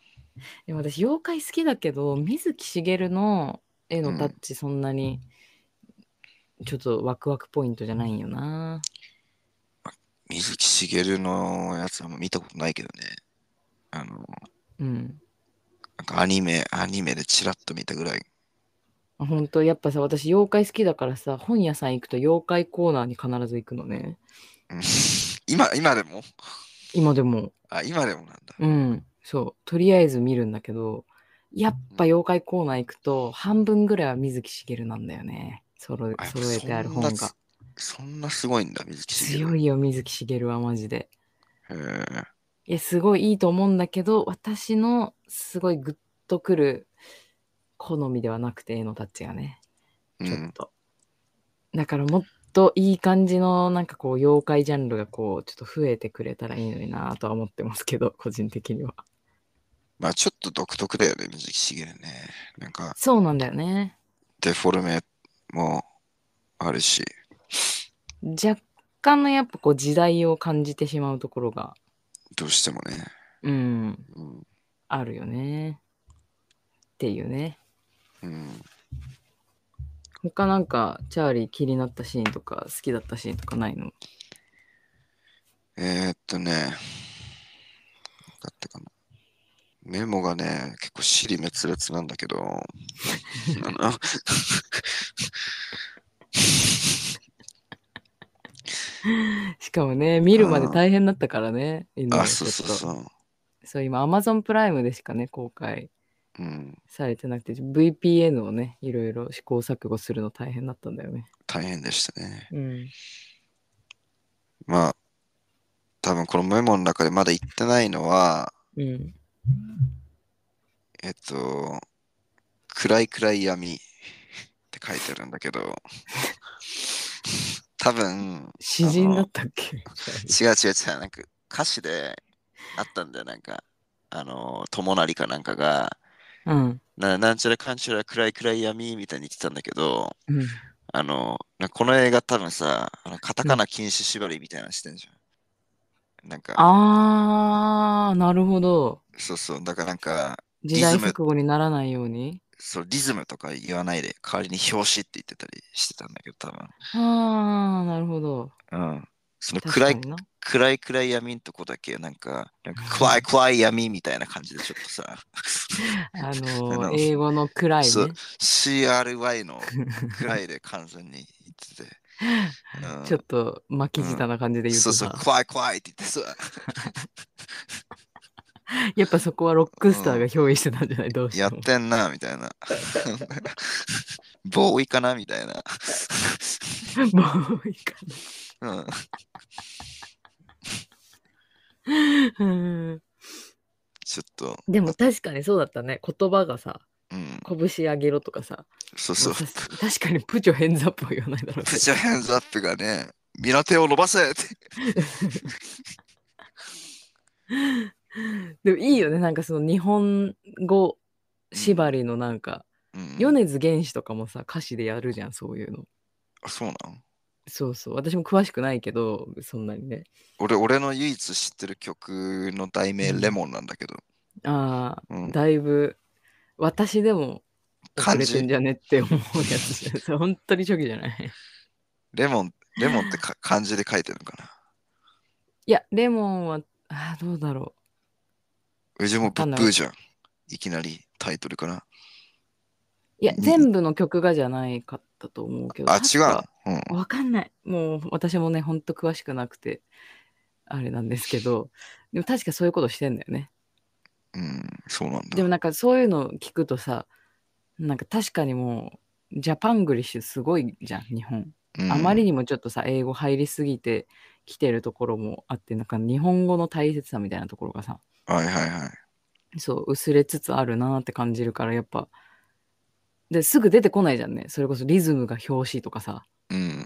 でも私妖怪好きだけど、水木しげるの絵のタッチそんなにちょっとワクワクポイントじゃないよな。うん、水木しげるのやつは見たことないけどね。うん。なんかアニメでチラッと見たぐらい。ほんとやっぱさ、私妖怪好きだからさ、本屋さん行くと妖怪コーナーに必ず行くのね。今でも今でも。あ、今でもなんだ。うん、そう。とりあえず見るんだけど、やっぱ妖怪コーナー行くと半分ぐらいは水木しげるなんだよね。揃えてある本が。そんなすごいんだ、水木しげる。強いよ、水木しげるはマジで。へえ。いや、すごいいいと思うんだけど、私のすごいグッとくる好みではなくて、絵のタッチがね、ちょっと、うん、だからもっといい感じのなんかこう妖怪ジャンルがこうちょっと増えてくれたらいいのになとは思ってますけど、個人的には。まあちょっと独特だよね、水木しげるね。なんかそうなんだよね。デフォルメもあるし、若干のやっぱこう時代を感じてしまうところがどうしてもね、うん、うん、あるよねっていうね。うん、他なんかチャーリー気になったシーンとか好きだったシーンとかないの？ね、だったかな。メモがね、結構尻滅裂なんだけど、しかもね、見るまで大変だったからね。あ、そう今 Amazon プライムでしかね公開されてなくて、VPN をねいろいろ試行錯誤するの大変だったんだよね。大変でしたね。うん、まあ多分このメモの中でまだ言ってないのは、うん、暗い闇って書いてるんだけど多分詩人だったっけ？違う、なんか歌詞であったんだよ。なんか友成かなんかが、うん、なんちゃらかんちゃら暗い闇みたいに言ってたんだけど、うん、この映画多分さ、カタカナ禁止縛りみたいなのしてんじゃん。うん、なんかあー、なるほど。そうだからなんか時代錯誤にならないように、そう、リズムとか言わないで代わりに表紙って言ってたりしてたんだけど、多分。あー、なるほど。うん。その暗い闇のとこだけなんか怖い闇みたいな感じでちょっとさ英語の暗いね、そう CRY の暗いで完全に言ってて、うん、ちょっと巻き舌な感じで言うとさ、うん、そう怖いって言ってさやっぱそこはロックスターが憑依してたんじゃない、うん、どうしてもやってんなみたいなボーイかなみたいなボーイかなうんちょっとでも確かにそうだったね。言葉がさ、うん、拳あげろとかさ、そう確かにプチョヘンズアップは言わないだろう。プチョヘンズアップがね、身の手を伸ばせってでもいいよね、なんかその日本語縛りのなんか、うん、米津玄師とかもさ歌詞でやるじゃん、そういうの。あ、そうなん？そう私も詳しくないけどそんなにね。俺の唯一知ってる曲の題名レモンなんだけど、ああ、うん、だいぶ私でも遅れてんじゃねって思うやつじゃん本当に初期じゃない？レモンって漢字で書いてるのかないやレモンはどうだろう。うちもブッブーじゃん、いきなりタイトルかな。いや、全部の曲がじゃないかったと思うけど。あ、違う。うん。わかんない。もう、私もね、ほんと詳しくなくて、あれなんですけど、でも確かそういうことしてんだよね。うん、そうなんだ。でもなんかそういうの聞くとさ、なんか確かにもう、ジャパングリッシュすごいじゃん、日本。うん、あまりにもちょっとさ、英語入りすぎてきてるところもあって、なんか日本語の大切さみたいなところがさ、はい。そう、薄れつつあるなーって感じるから、やっぱ、ですぐ出てこないじゃんね。それこそリズムが表紙とかさ、うん、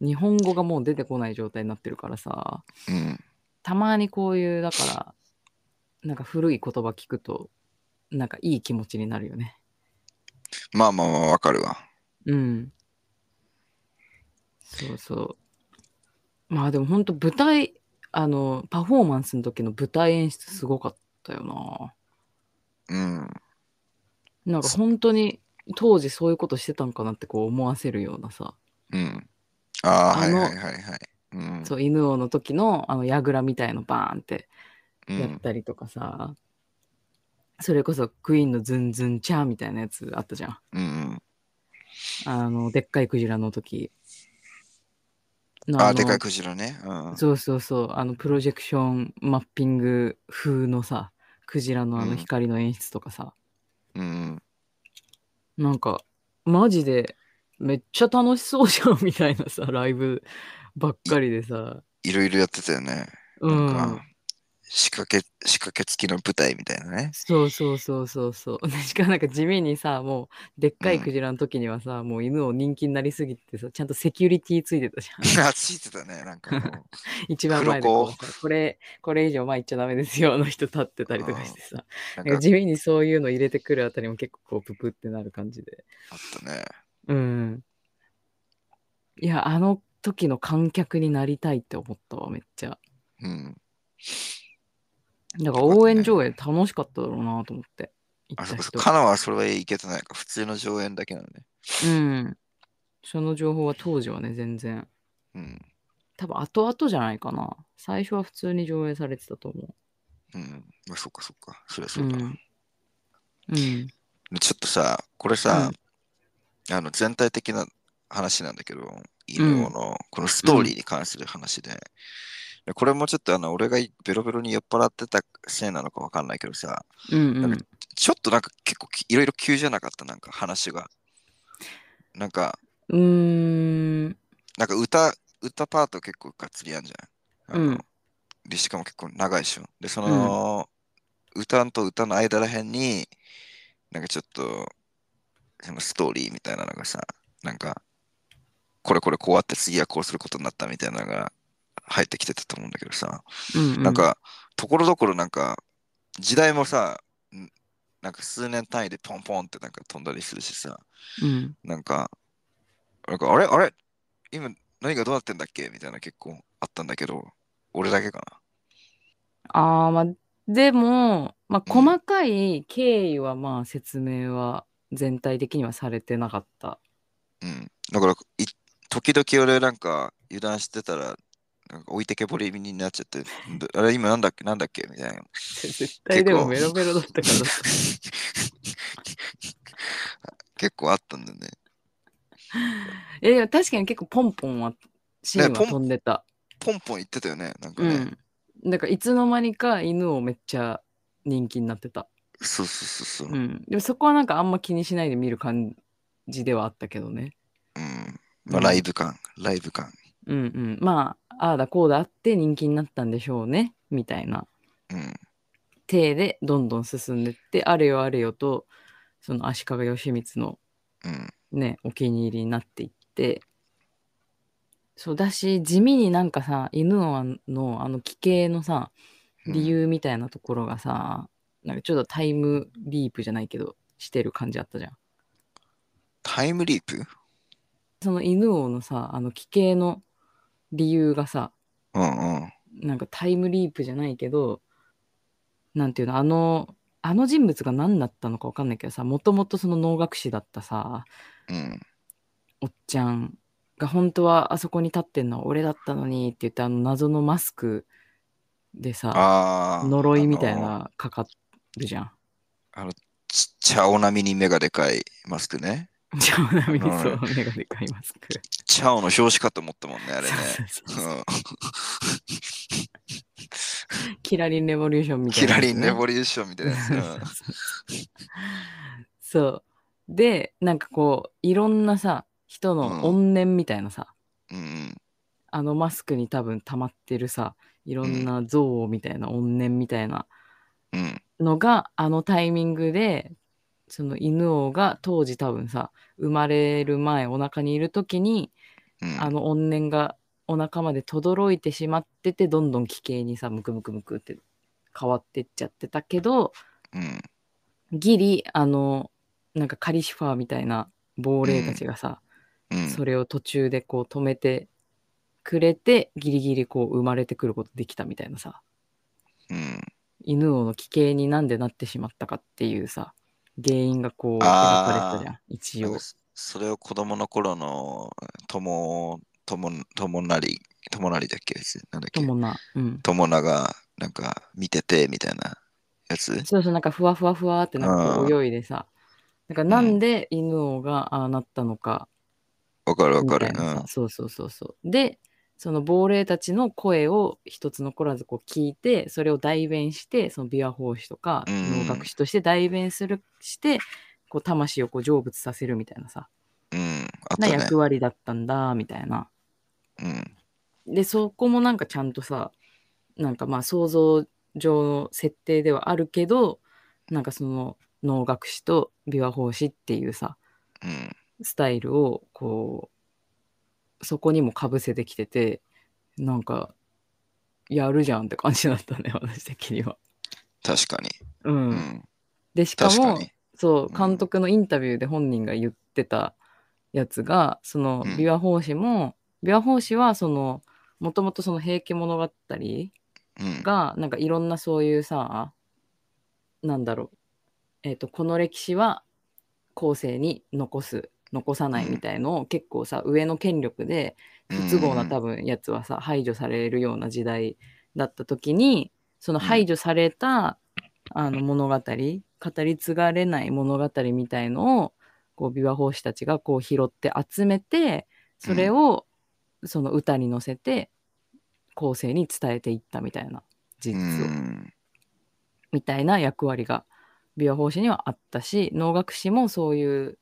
日本語がもう出てこない状態になってるからさ、うん、たまにこういうだからなんか古い言葉聞くとなんかいい気持ちになるよね。まあまあまあわかるわ。うん。そうそう。まあでも本当舞台、パフォーマンスの時の舞台演出すごかったよな。うん。なんか本当に当時そういうことしてたんかなってこう思わせるようなさ。うん。ああ、はいはいはいはい。うん、そう、犬王の時のあの櫓みたいのバーンってやったりとかさ、うん、それこそクイーンのズンズンチャーみたいなやつあったじゃん。うん、でっかいクジラの時のでっかいクジラね、うん、そうそうそう、プロジェクションマッピング風のさクジラの光の演出とかさ、うん、なんかマジでめっちゃ楽しそうじゃんみたいなさライブばっかりでさ、 いろいろやってたよね。うん、なんか仕掛け付きの舞台みたいなね。そうそうそうそうそう。しかもなんか地味にさ、もうでっかいクジラの時にはさ、もう犬を人気になりすぎてさ、ちゃんとセキュリティついてたじゃん。あ、ついてたね、なんかもう一番前でこれ以上前行っちゃダメですよの人立ってたりとかしてさ、なんか地味にそういうの入れてくるあたりも結構こうププってなる感じであったね。うん。いや、あの時の観客になりたいって思ったわ、めっちゃ。うん。だから応援上映楽しかっただろうなと思って。あ、そうそう。カナはそれはいけてないか。普通の上演だけなのね。うん。その情報は当時はね、全然。うん。多分後々じゃないかな。最初は普通に上映されてたと思う。うん。まあ、そっかそっか。そりゃそうだな。うん。ちょっとさ、これさ、全体的な話なんだけど、犬王のこのストーリーに関する話で、うん、これもちょっと俺がベロベロに酔っ払ってたせいなのか分かんないけどさ、うんうん、ちょっとなんか結構いろいろ急じゃなかった、なんか話がなんかなんか歌パート結構がっつりやんじゃん、うん、でしかも結構長いでしょ。でその、うん、歌と歌の間らへんになんかちょっとそのストーリーみたいなのがさ、なんかこれこうあって次はこうすることになったみたいなのが入ってきてたと思うんだけどさ、うんうん、なんかところどころなんか時代もさ、なんか数年単位でポンポンってなんか飛んだりするしさ、うん、なんかあれ今何がどうなってんだっけみたいな結構あったんだけど、俺だけかな。あー、まあでも、まあ、細かい経緯はまあ説明は全体的にはされてなかった。うん。だから時々俺なんか油断してたらなんか置いてけぼりになっちゃって、あれ今なんだっけみたいな。絶対でもメロメロだったから。結構あったんだね。いやいや確かに結構ポンポンはシーンは飛んでた。ポンポン言ってたよね。なんかね。うんなんかいつの間にか犬をめっちゃ人気になってた。そうそうそうそう、うん、でもそこはなんかあんま気にしないで見る感じではあったけどね。うんまあライブ感うんうんまあああだこうだあって人気になったんでしょうねみたいな、うん、手でどんどん進んでってあれよあれよとその足利義満の、うん、ねお気に入りになっていって、そうだし地味になんかさ犬の奇形のさ理由みたいなところがさ、うん、なんかちょっとタイムリープじゃないけどしてる感じあったじゃん。タイムリープ？その犬王のさ奇形の理由がさ、うんうん、なんかタイムリープじゃないけどなんていうのあの人物が何だったのか分かんないけどさ、もともとその能楽師だったさ、うん、おっちゃんが本当はあそこに立ってんのは俺だったのにって言って謎のマスクでさ呪いみたいなかかるじゃん。茶おなみに目がでかいマスクね。茶おなみにそう、目がでかいマスク。茶おの表紙かと思ったもんねあれね。キラリンレボリューションみたいな、ね。キラリンレボリューションみたいなやつ、ね。そうでなんかこういろんなさ。人の怨念みたいなさ、うん、マスクに多分溜まってるさいろんな憎悪みたいな、うん、怨念みたいなのがタイミングでその犬王が当時多分さ生まれる前お腹にいる時に、うん、怨念がお腹まで轟いてしまっててどんどん奇形にさムクムクムクって変わってっちゃってたけど、うん、ギリなんかカリシファーみたいな亡霊たちがさ、うん、それを途中でこう止めてくれて、ギリギリこう生まれてくることできたみたいなさ、うん、犬王の奇形になんでなってしまったかっていうさ、原因がこう描かれたじゃん、一応。それを子供の頃の友ながなんか見ててみたいなやつ。そうそう、なんかふわふわふわってなんか泳いでさ、なんかなんで犬王がああなったのか、わかるわかる、うん、そうそうそうそう。でその亡霊たちの声を一つ残らずこう聞いて、それを代弁して、その琵琶法師とか能楽師として代弁する、してこう魂をこう成仏させるみたいなさ、うん、あったね、な役割だったんだみたいな、うん、でそこもなんかちゃんとさ、なんかまあ想像上の設定ではあるけど、なんかその能楽師と琵琶法師っていうさ、うん、スタイルをこうそこにもかぶせてきてて、なんかやるじゃんって感じだったね、私的には。確かに、うん、うん、でしかもそう、監督のインタビューで本人が言ってたやつが、その琵琶法師も、琵琶法師はそのもともとその平家物語がなんかいろんなそういうさ、なんだろう、この歴史は後世に残す残さないみたいのを結構さ、上の権力で不都合な多分やつはさ排除されるような時代だった時に、その排除された物語、語り継がれない物語みたいのをこう琵琶法師たちがこう拾って集めて、それをその歌に乗せて後世に伝えていったみたいな、事実を、うん、みたいな役割が琵琶法師にはあったし、能楽師もそういう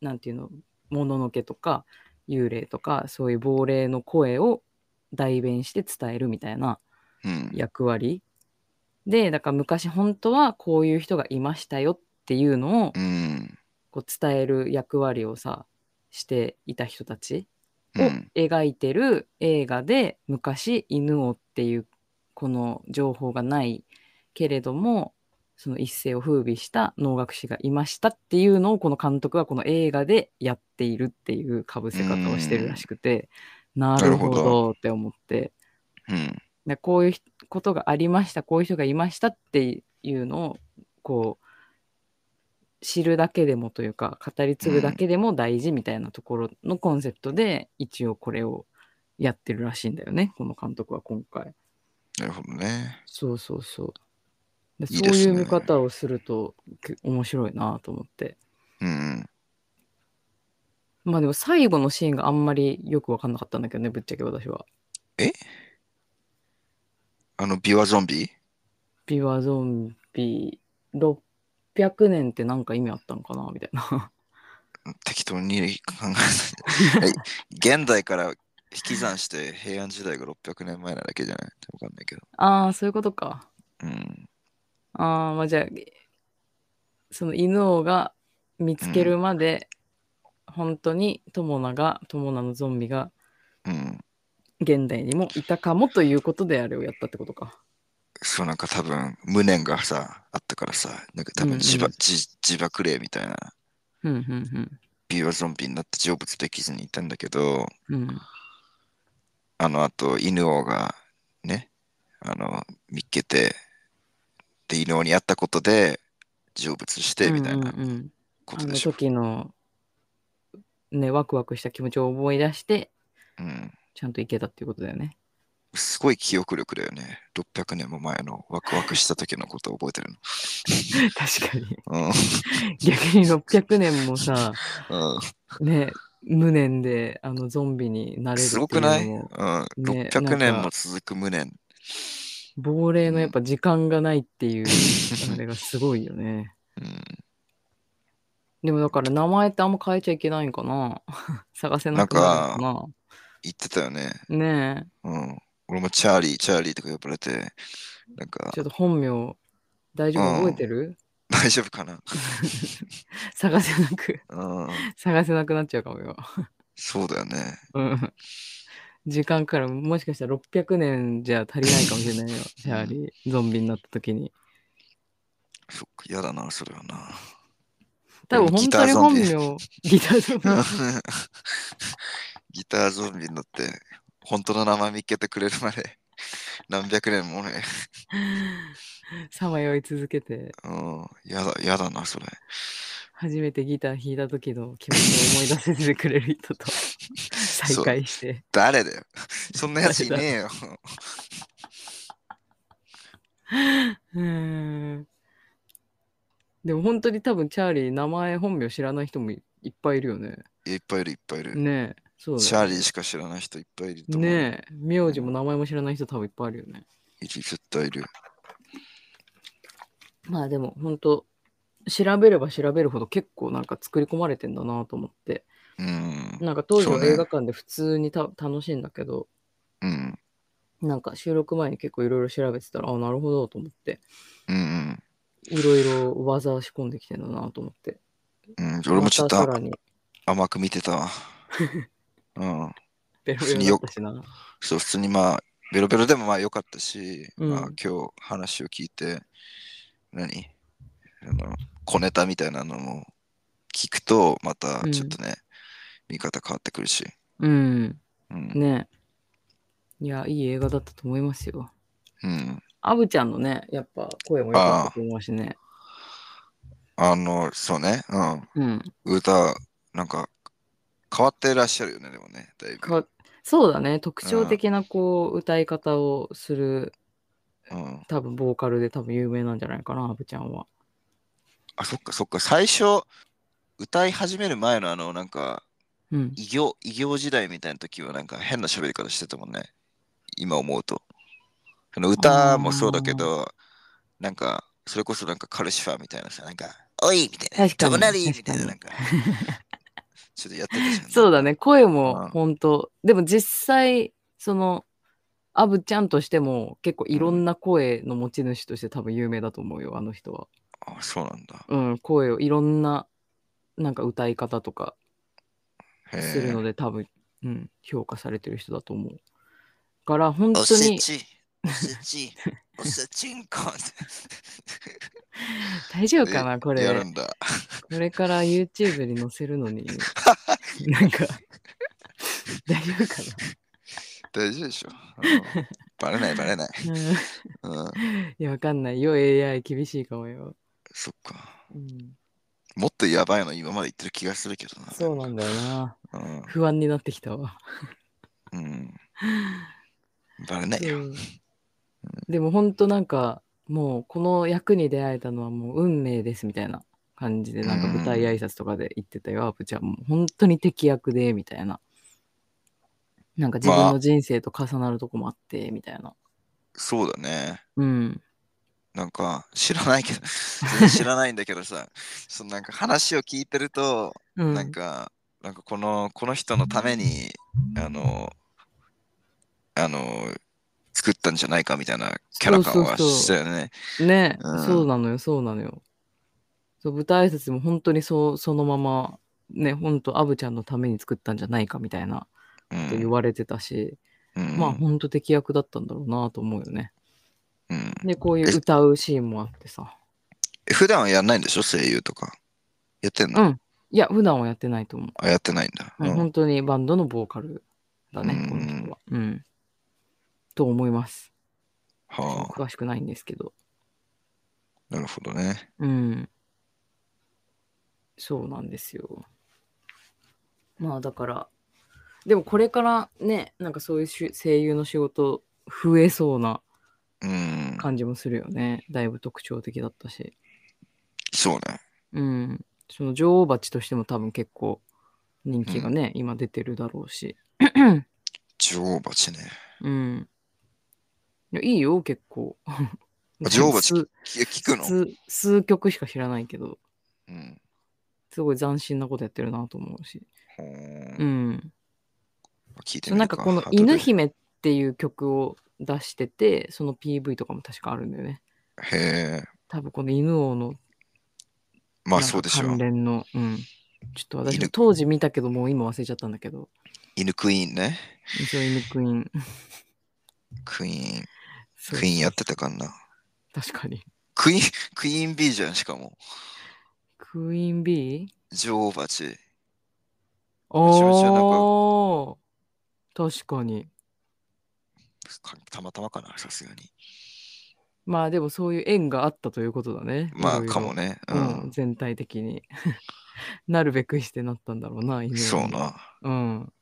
なんていうの、もののけとか幽霊とかそういう亡霊の声を代弁して伝えるみたいな役割、うんで、だから昔本当はこういう人がいましたよっていうのをこう伝える役割をさしていた人たちを描いてる映画で、昔犬王っていうこの情報がないけれどもその一世を風靡した能楽師がいましたっていうのを、この監督はこの映画でやっているっていうかぶせ方をしてるらしくて、なるほどって思って、うんでこういうことがありました、こういう人がいましたっていうのをこう知るだけでもというか語り継ぐだけでも大事みたいなところのコンセプトで、一応これをやってるらしいんだよね、この監督は今回。なるほどね。そうそうそう。でいいですね、そういう見方をすると面白いなと思って。うん。まあでも最後のシーンがあんまりよく分かんなかったんだけどね、ぶっちゃけ私は。え？琵琶ゾンビ600年ってなんか意味あったのかなみたいな適当に考えない現代から引き算して平安時代が600年前なだけじゃない？わかんないけど。ああ、そういうことか。うん。ああ、まあじゃあその犬王が見つけるまで、うん、本当に友名のゾンビが、うん現代にもいたかもということであれをやったってことか。そう、なんか多分無念がさあったからさ、なんか多分自爆霊みたいな、うんうんうん、ビワゾンビになって成仏できずにいたんだけど、うん、あと犬王がね見っけて、で犬王に会ったことで成仏してみたいなことでしょ、うんうんうん、あの時のねワクワクした気持ちを思い出して、うんちゃんと行けたっていうことだよね。すごい記憶力だよね。600年も前のワクワクした時のことを覚えてるの確かに、うん、逆に600年もさ、うん、ね無念でゾンビになれるっていうのもすごくない？うんね、600年も続く無念、亡霊のやっぱ時間がないっていう、うん、あれがすごいよね、うん、でもだから名前ってあんま変えちゃいけないんかな探せなくなるのかな、言ってたよね。ねえ。うん。俺もチャーリーとか呼ばれて、なんか。ちょっと本名、大丈夫覚えてる？大丈夫かな探せなくなっちゃうかもよ。そうだよね。うん。時間からもしかしたら600年じゃ足りないかもしれないよ。チャーリー、ゾンビになった時に。そっか、嫌だな、それはな。多分本当に本名、ギターゾンビ。ギターゾンビになって、本当の名前見っけてくれるまで、何百年もね。さまよい続けて。うん、嫌だな、それ。初めてギター弾いた時の気持ちを思い出せてくれる人と再会して。誰だよ。そんなやついねえよ。でも本当に多分チャーリー、名前本名知らない人もいっぱいいるよね。いっぱいいる。ねえ、そうだね。チャーリーしか知らない人いっぱいいると思う。ねえ、名字も名前も知らない人多分いっぱいいるよね。絶対いる。まあでも本当、調べれば調べるほど結構なんか作り込まれてんだなと思って。うん。なんか当時の映画館で普通に楽しいんだけど。うん。なんか収録前に結構いろいろ調べてたら、あ、なるほどと思って。うんうん。いろいろ技仕込んできてんだなと思って。うん、俺もちょっと甘く見てたわ。うん。ベロベロだったしな。そう、普通にまあ、ベロベロでもまあ良かったし、うん、まあ今日話を聞いて、小ネタみたいなのも聞くと、またちょっとね、うん、見方変わってくるし。うん。うん、ねえ。いや、いい映画だったと思いますよ。うん。アブちゃんのね、やっぱ声も良かったと思うしね。そうね、うん。うん、歌、なんか、変わってらっしゃるよね、でもね、だいぶ。そうだね、特徴的なこう、歌い方をする、うん、多分ボーカルで多分有名なんじゃないかな、アブちゃんは。あ、そっか、最初、歌い始める前のなんか、うん、異業時代みたいな時は、なんか変な喋り方してたもんね、今思うと。歌もそうだけど、なんか、それこそなんかカルシファーみたいなさ、なんか、おいみたいな、隣みたいな、なんか、ちょっとやってたじゃん。そうだね、声も本当、でも実際、その、アブちゃんとしても、結構いろんな声の持ち主として多分有名だと思うよ、あの人は。あ、そうなんだ。うん、声をいろんな、なんか歌い方とか、するので多分、うん、評価されてる人だと思う。から、本当に。大丈夫かなこれ。やるんだ。これから YouTube に載せるのに、なんか、大丈夫かな大丈夫でしょ。バレない。うん、いや、わかんないよ。AI 厳しいかもよ。そっか。うん、もっとやばいの今まで言ってる気がするけどな。そうなんだよな。うん、不安になってきたわ。うん。バレないよ。でも本当なんかもうこの役に出会えたのはもう運命ですみたいな感じでなんか舞台挨拶とかで言ってたよ、アブちゃんも本当に敵役でみたいな、なんか自分の人生と重なるとこもあってみたいな、まあ、そうだね、うん、なんか知らないんだけどさそのなんか話を聞いてると、うん、なんかこの人のために作ったんじゃないかみたいなキャラ感はしたよね。ね、うん、そうなのよ。そう、舞台挨拶も本当にそのままね、本当アブちゃんのために作ったんじゃないかみたいなと言われてたし、うん、まあ本当適役だったんだろうなと思うよね、うん、でこういう歌うシーンもあってさ。普段はやんないんでしょ、声優とかやってんの？うん、いや普段はやってないと思う。あ、やってないんだ、うん、本当にバンドのボーカルだね、この人は。うんと思います。はあ、詳しくないんですけど。なるほどね。うん。そうなんですよ。まあだから、でもこれからね、なんかそういう声優の仕事増えそうな感じもするよね。だいぶ特徴的だったし。そうね。うん。その女王蜂としても多分結構人気がね、今出てるだろうし。女王蜂ね。うん。いいよ、結構。女王蜂聞くの？数曲しか知らないけど、うん、すごい斬新なことやってるなと思うし。うん。聞いてみるか。なんかこの犬姫っていう曲を出してて、その PV とかも確かあるんだよね。へえ。多分この犬王のまあそうでしょう。関連の、うん。ちょっと私も当時見たけどもう今忘れちゃったんだけど。犬クイーンね。犬クイーン。クイーンやってたかな。確かに。クイーン B じゃん、しかも。クイーン B？ 女王蜂。おー、確かに。たまたまかな、さすがに。まあでもそういう縁があったということだね。まあかもね、うんうん、全体的になるべくしてなったんだろうな、イメージ。そうな、うん、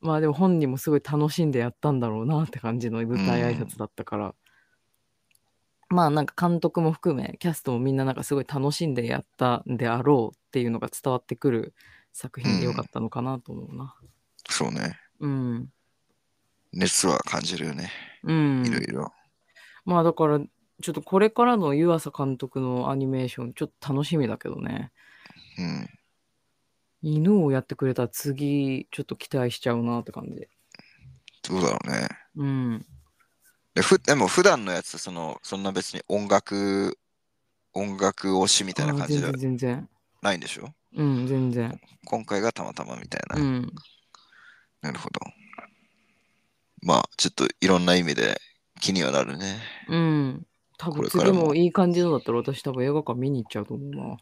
まあでも本人もすごい楽しんでやったんだろうなって感じの舞台挨拶だったから、うん、まあなんか監督も含めキャストもみんななんかすごい楽しんでやったんであろうっていうのが伝わってくる作品でよかったのかなと思うな、うん、そうね、うん、熱は感じるよね、うん、いろいろ。まあだからちょっとこれからの湯浅監督のアニメーションちょっと楽しみだけどね、うん、犬をやってくれたら次ちょっと期待しちゃうなって感じ。どうだろうね、うん、でも普段のやつそんな別に音楽推しみたいな感じじゃないんでしょ。うん、全然。今回がたまたまみたいな、うん、なるほど。まあちょっといろんな意味で気にはなるね。うん。多分次もいい感じのだったら私多分映画館見に行っちゃうと思うな。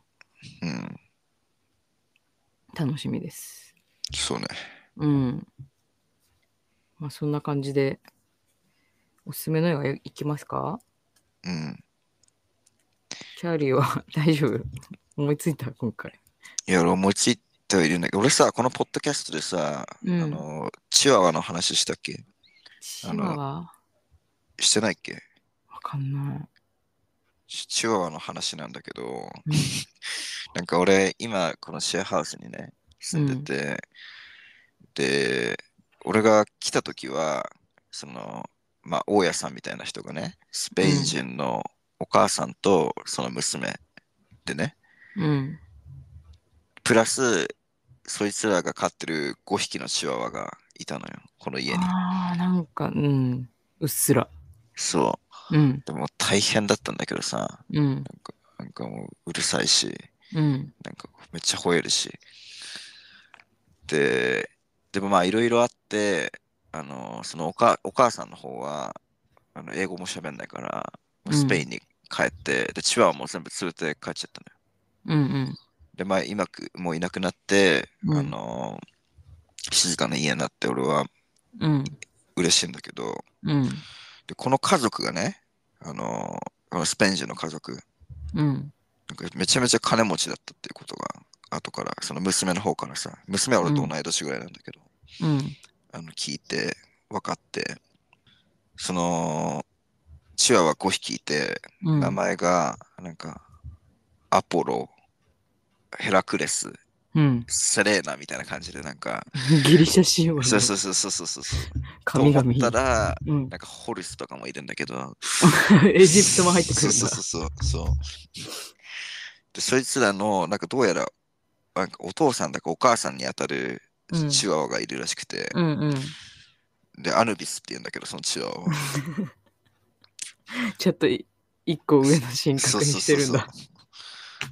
うん。楽しみです。そうね。うん。まあそんな感じでおすすめの映画行きますか？うん。チャーリーは大丈夫？思いついた今回。いや俺思いついてはいるんだけど、俺さこのポッドキャストでさ、うん、チワワの話したっけ？チワワ？してないっけ？わかんない。チワワの話なんだけど、うん、なんか俺今このシェアハウスにね住んでて、うん、で俺が来た時はまあ大家さんみたいな人がねスペイン人のお母さんとその娘でね、うん、プラスそいつらが飼ってる5匹のチワワがいたのよこの家に。ああなんかうんうっすら。そう、うん、でも大変だったんだけどさ、うん、なんかもううるさいし、うん、なんかめっちゃ吠えるし、でもまあいろいろあってそのお母さんの方は英語も喋んないからスペインに帰って、うん、でチワワも全部連れて帰っちゃったのよ、うんうん、でまあ今もういなくなって、うん、静かな家になって俺は、うん、嬉しいんだけど、うんでこの家族がね、このスペイン人の家族、うん、なんかめちゃめちゃ金持ちだったっていうことが後からその娘の方からさ、娘は俺と同い年ぐらいなんだけど、うん、聞いて分かって、そのチワワ5匹いて、うん、名前がなんかアポロ、ヘラクレス、うん、セレーナみたいな感じでなんかギリシャ神話のそう神々と思ったら、うん、なんかホルスとかもいるんだけどエジプトも入ってくるんだ。そうでそいつらのなんかどうやらなんかお父さんだかお母さんにあたるチワワがいるらしくて、うんうんうん、でアヌビスって言うんだけどそのチワワちょっと一個上の神格にしてるんだ。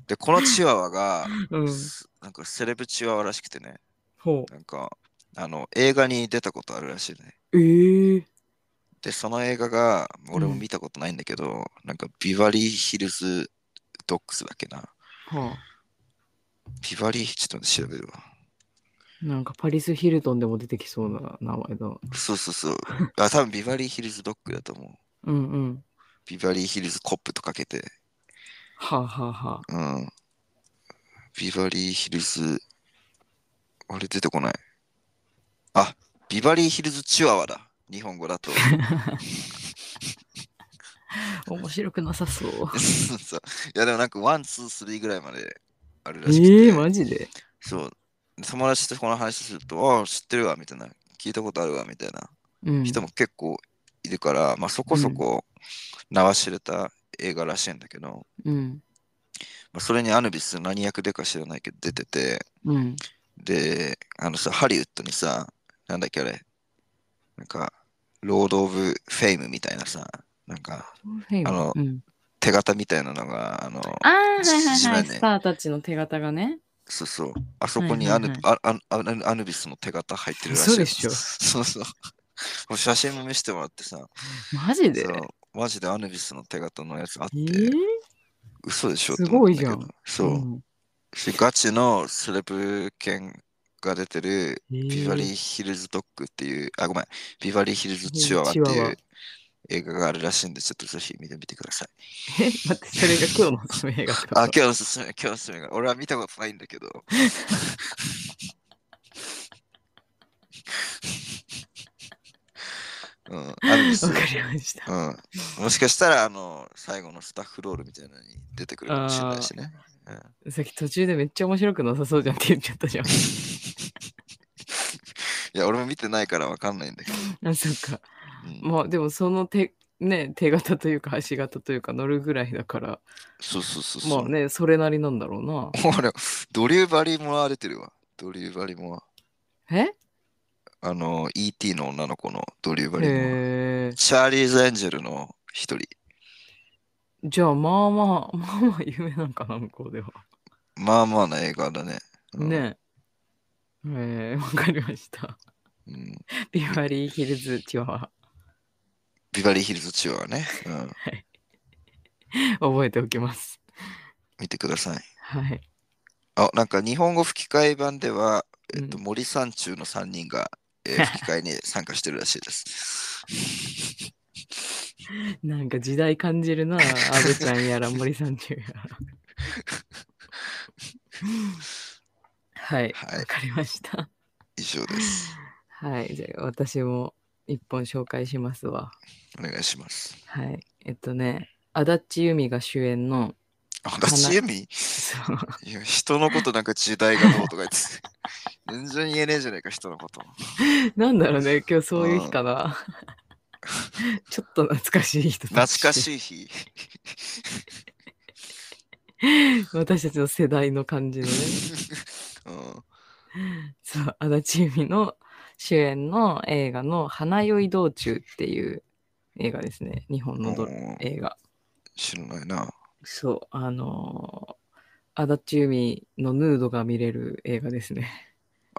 でこのチワワが、うん、なんかセレブチワワらしくてね、ほうなんか映画に出たことあるらしいね。でその映画が俺も見たことないんだけど、うん、なんかビバリーヒルズドッグスだっけな、はあ、ビバリーちょっと調べるわ。なんかパリスヒルトンでも出てきそうな名前だ。そうあ多分ビバリーヒルズドッグだと思ううんうんビバリーヒルズコップとかけてはあ、はあ、うん。ビバリーヒルズ、あれ出てこない。あ、ビバリーヒルズチワワだ。日本語だと。面白くなさそう。そういやでもなんかワンツースリーぐらいまであるらしくて。マジで？そう。友達とこの話すると、ああ知ってるわみたいな、聞いたことあるわみたいな、うん、人も結構いるから、まあそこそこ名は知れた。うん映画らしいんだけど、うんまあ、それにアヌビス何役でか知らないけど出てて、うん、でさハリウッドにさなんだっけあれなんかロード・オブ・フェイムみたいなさなんかうん、手形みたいなのがはいはいはい、ね、スターたちの手形がねそうあそこにアヌビスの手形入ってるらしい。そうでしょ。そう写真も見せてもらってさマジでマジでアヌビスの手形のやつあって、嘘でしょって思ったけど。すごいじゃん。そう、うん、ガチのスレブ犬が出てるビバリーヒルズドッグっていう、あ、ごめん、ビバリーヒルズチワワっていう映画があるらしいんで、ちょっとぜひ見てみてください。え、待って、それが今日のおすすめ映画か。あ、今日のおすすめ、今日のおすすめ映画。俺は見たことないんだけど。うん、あるんですよ。わかりました。うん、もしかしたら最後のスタッフロールみたいなのに出てくるかもしれないしね。うん、さっき途中でめっちゃ面白くなさそうじゃんって言っちゃったじゃん。いや俺も見てないからわかんないんだけど。あ、そっか。うん、まあでもそのね、手形というか足形というか乗るぐらいだから。そうそうそうそう。まあね、それなりなんだろうな。俺ドリューバリーモア出てるわ。ドリューバリーモア。え？E.T. の女の子のドリューバリーのチャーリーズ・エンジェルの一人。じゃあまあまあまあまあ有名なんかな、向こうでは。まあまあな映画だね、うん、ねえ、わかりました、うん、ビバリーヒルズチワワ、ビバリーヒルズチワワね、うん、はい、覚えておきます。見てください。はい。あ、なんか日本語吹き替え版では、うん、森三中の3人が吹き替えに参加してるらしいです。なんか時代感じるな、阿部ちゃんやら森三中やら。はい、はい、わかりました。以上です。はい、じゃあ私も一本紹介しますわ。お願いします。はい、足立由美が主演の足立由美？いや、人のことなんか時代がどうとか言って全然言えねえじゃないか、人のこと。なんだろうね、今日そういう日かな。ちょっと懐かしい人。懐かしい日。私たちの世代の感じのね。そう、足立由美の主演の映画の花酔い道中っていう映画ですね。日本の映画。知らないな。そう、足立由美のヌードが見れる映画ですね。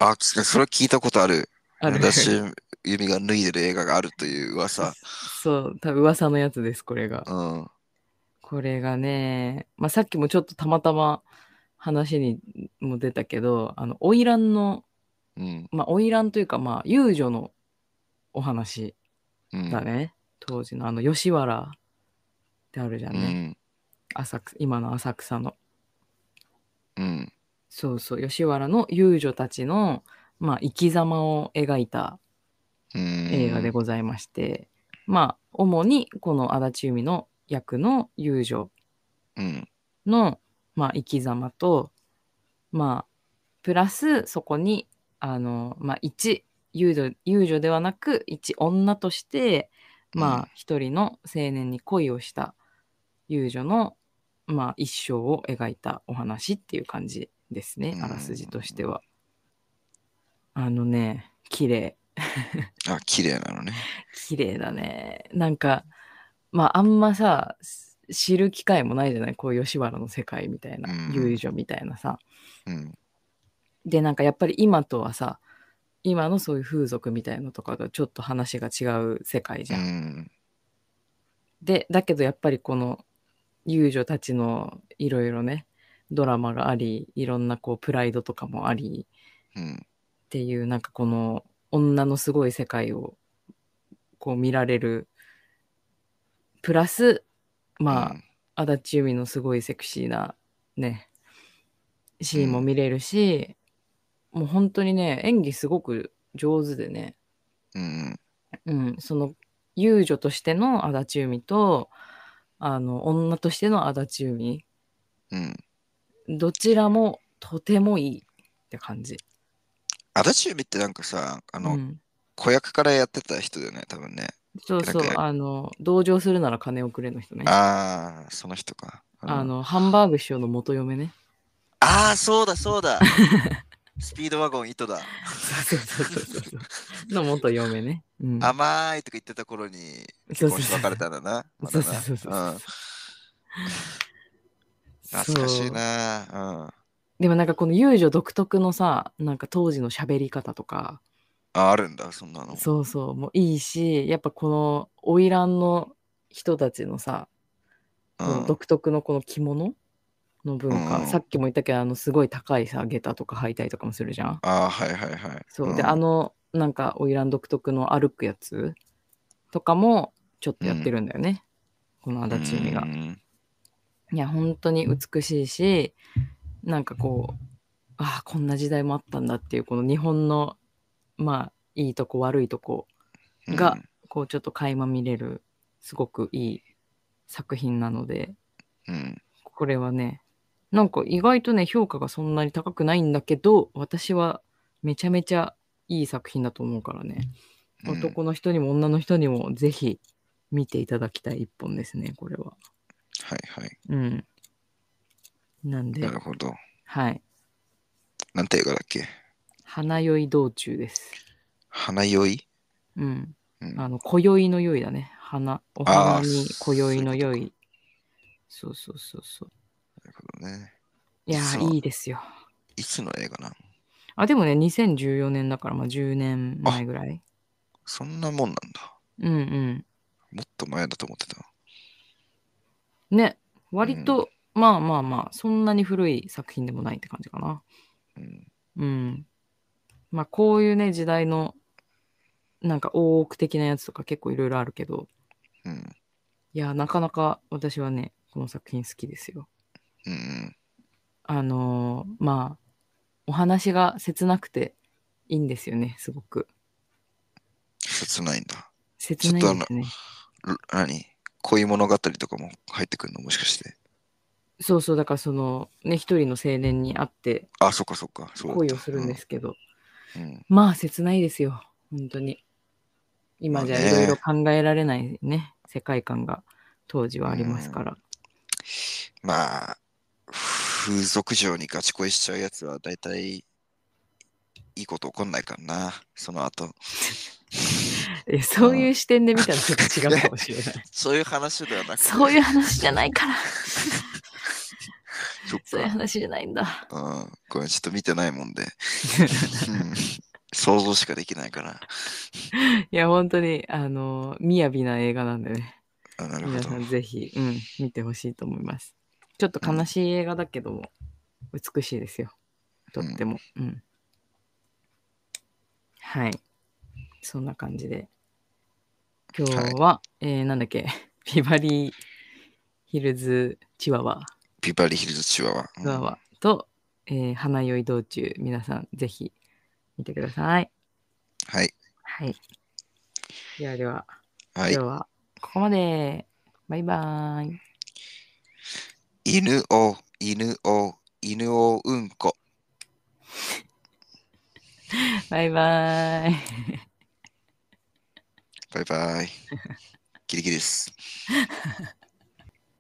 あ、それ聞いたことある。ある。足立由美が脱いでる映画があるという噂。そう、多分噂のやつです、これが。うん、これがね、まあ、さっきもちょっとたまたま話にも出たけど、花魁の、うん、まあ花魁というか、まあ遊女のお話だね。うん、当時の吉原ってあるじゃんね。うん、今の浅草の、うん、そうそう、吉原の遊女たちの、まあ、生き様を描いた映画でございまして、まあ主にこの足立由美の役の遊女の、うん、まあ、生き様と、まあ、プラスそこにまあ、一遊女ではなく一女として、まあ、一人の青年に恋をした遊女のまあ、一生を描いたお話っていう感じですね。あらすじとしてはね、綺麗。あ、綺麗なのね。綺麗だね。なんかまああんまさ知る機会もないじゃない、こう吉原の世界みたいな、遊女みたいなさ、うん、でなんかやっぱり今とはさ、今のそういう風俗みたいのとかとちょっと話が違う世界じゃん、でだけどやっぱりこの遊女たちのいろいろねドラマがあり、いろんなこうプライドとかもあり、っていうなんかこの女のすごい世界をこう見られるプラス、まあ、足立由美のすごいセクシーなねシーンも見れるし、もう本当にね演技すごく上手でね、その遊女としての足立由美と女としての足立由美、どちらもとてもいいって感じ。足立由美ってなんかさ子役からやってた人だよね、多分ね。そうそう、同情するなら金をくれの人ね。ああ、その人か。ハンバーグ師匠の元嫁ね。ああ、そうだそうだ。スピードワゴン糸だ。そうそうそうそう。の元嫁ね。甘いとか言ってた頃に結婚して別れたんだな。そうそうそう。懐かしいな。でもなんかこの遊女独特のさ、なんか当時の喋り方とか。あるんだ、そんなの。そうそう、もういいし、やっぱこの花魁の人たちのさ、うん、この独特のこの着物の文化、うん、さっきも言ったけど、あのすごい高いさ下駄とか履いたりとかもするじゃん。あ、はいはいはい。そう、うん、で、あのなんかオイラン独特の歩くやつとかもちょっとやってるんだよね、うん、この足立由美が、うん、いや本当に美しいし、なんかこう、ああこんな時代もあったんだっていう、この日本のまあいいとこ悪いとこがこうちょっと垣間見れる、すごくいい作品なので、うん、これはね、なんか意外とね評価がそんなに高くないんだけど、私はめちゃめちゃいい作品だと思うからね、男の人にも女の人にもぜひ見ていただきたい一本ですね、これは。はいはい。うん。なんで。なるほど。はい。なんて映画だっけ？花酔い道中です。花酔い？うん。うん、今宵の酔いだね。花、お花に今宵の酔い。そうそうそうそう。なるほどね。いやー、いいですよ。いつの映画なの？あ、でもね、2014年だから、まあ、10年前ぐらい。そんなもんなんだ。うんうん。もっと前だと思ってた。ね、割と、うん、まあまあまあ、そんなに古い作品でもないって感じかな。うん。うん、まあ、こういうね、時代の、なんか、大奥的なやつとか結構いろいろあるけど、うん。いや、なかなか私はね、この作品好きですよ。うん。まあ、お話が切なくていいんですよね、すごく。切ないんだ。切ないんですね。何？恋物語とかも入ってくるの、もしかして。そうそう、だからそのね、一人の青年に会って、あ、そっかそっか、恋をするんですけど、うんうん、まあ切ないですよ、本当に。今じゃいろいろ考えられないね、まあ、ね、世界観が当時はありますから。まあ風俗嬢にガチ恋しちゃうやつは大体いいこと起こんないからな、その後。そういう視点で見たらちょっと違うかもしれない。そういう話ではなくて。そういう話じゃないから。そういう話じゃないんだ。うん、これちょっと見てないもんで。うん、想像しかできないから。いや、本当に、雅な映画なんでね。あ、なるほど。皆さんぜひ、うん、見てほしいと思います。ちょっと悲しい映画だけども、うん、美しいですよ。とっても。うん。うん、はい。そんな感じで。今日は、はい、なんだっけ、ビバリーヒルズチワワ。ビバリーヒルズチワワ。チワワと、花酔い道中、皆さんぜひ見てください。はい。はい。では、はい、今日はここまで。バイバーイ。犬をうんこ。バイバーイ。バイバイ。ギリギリです。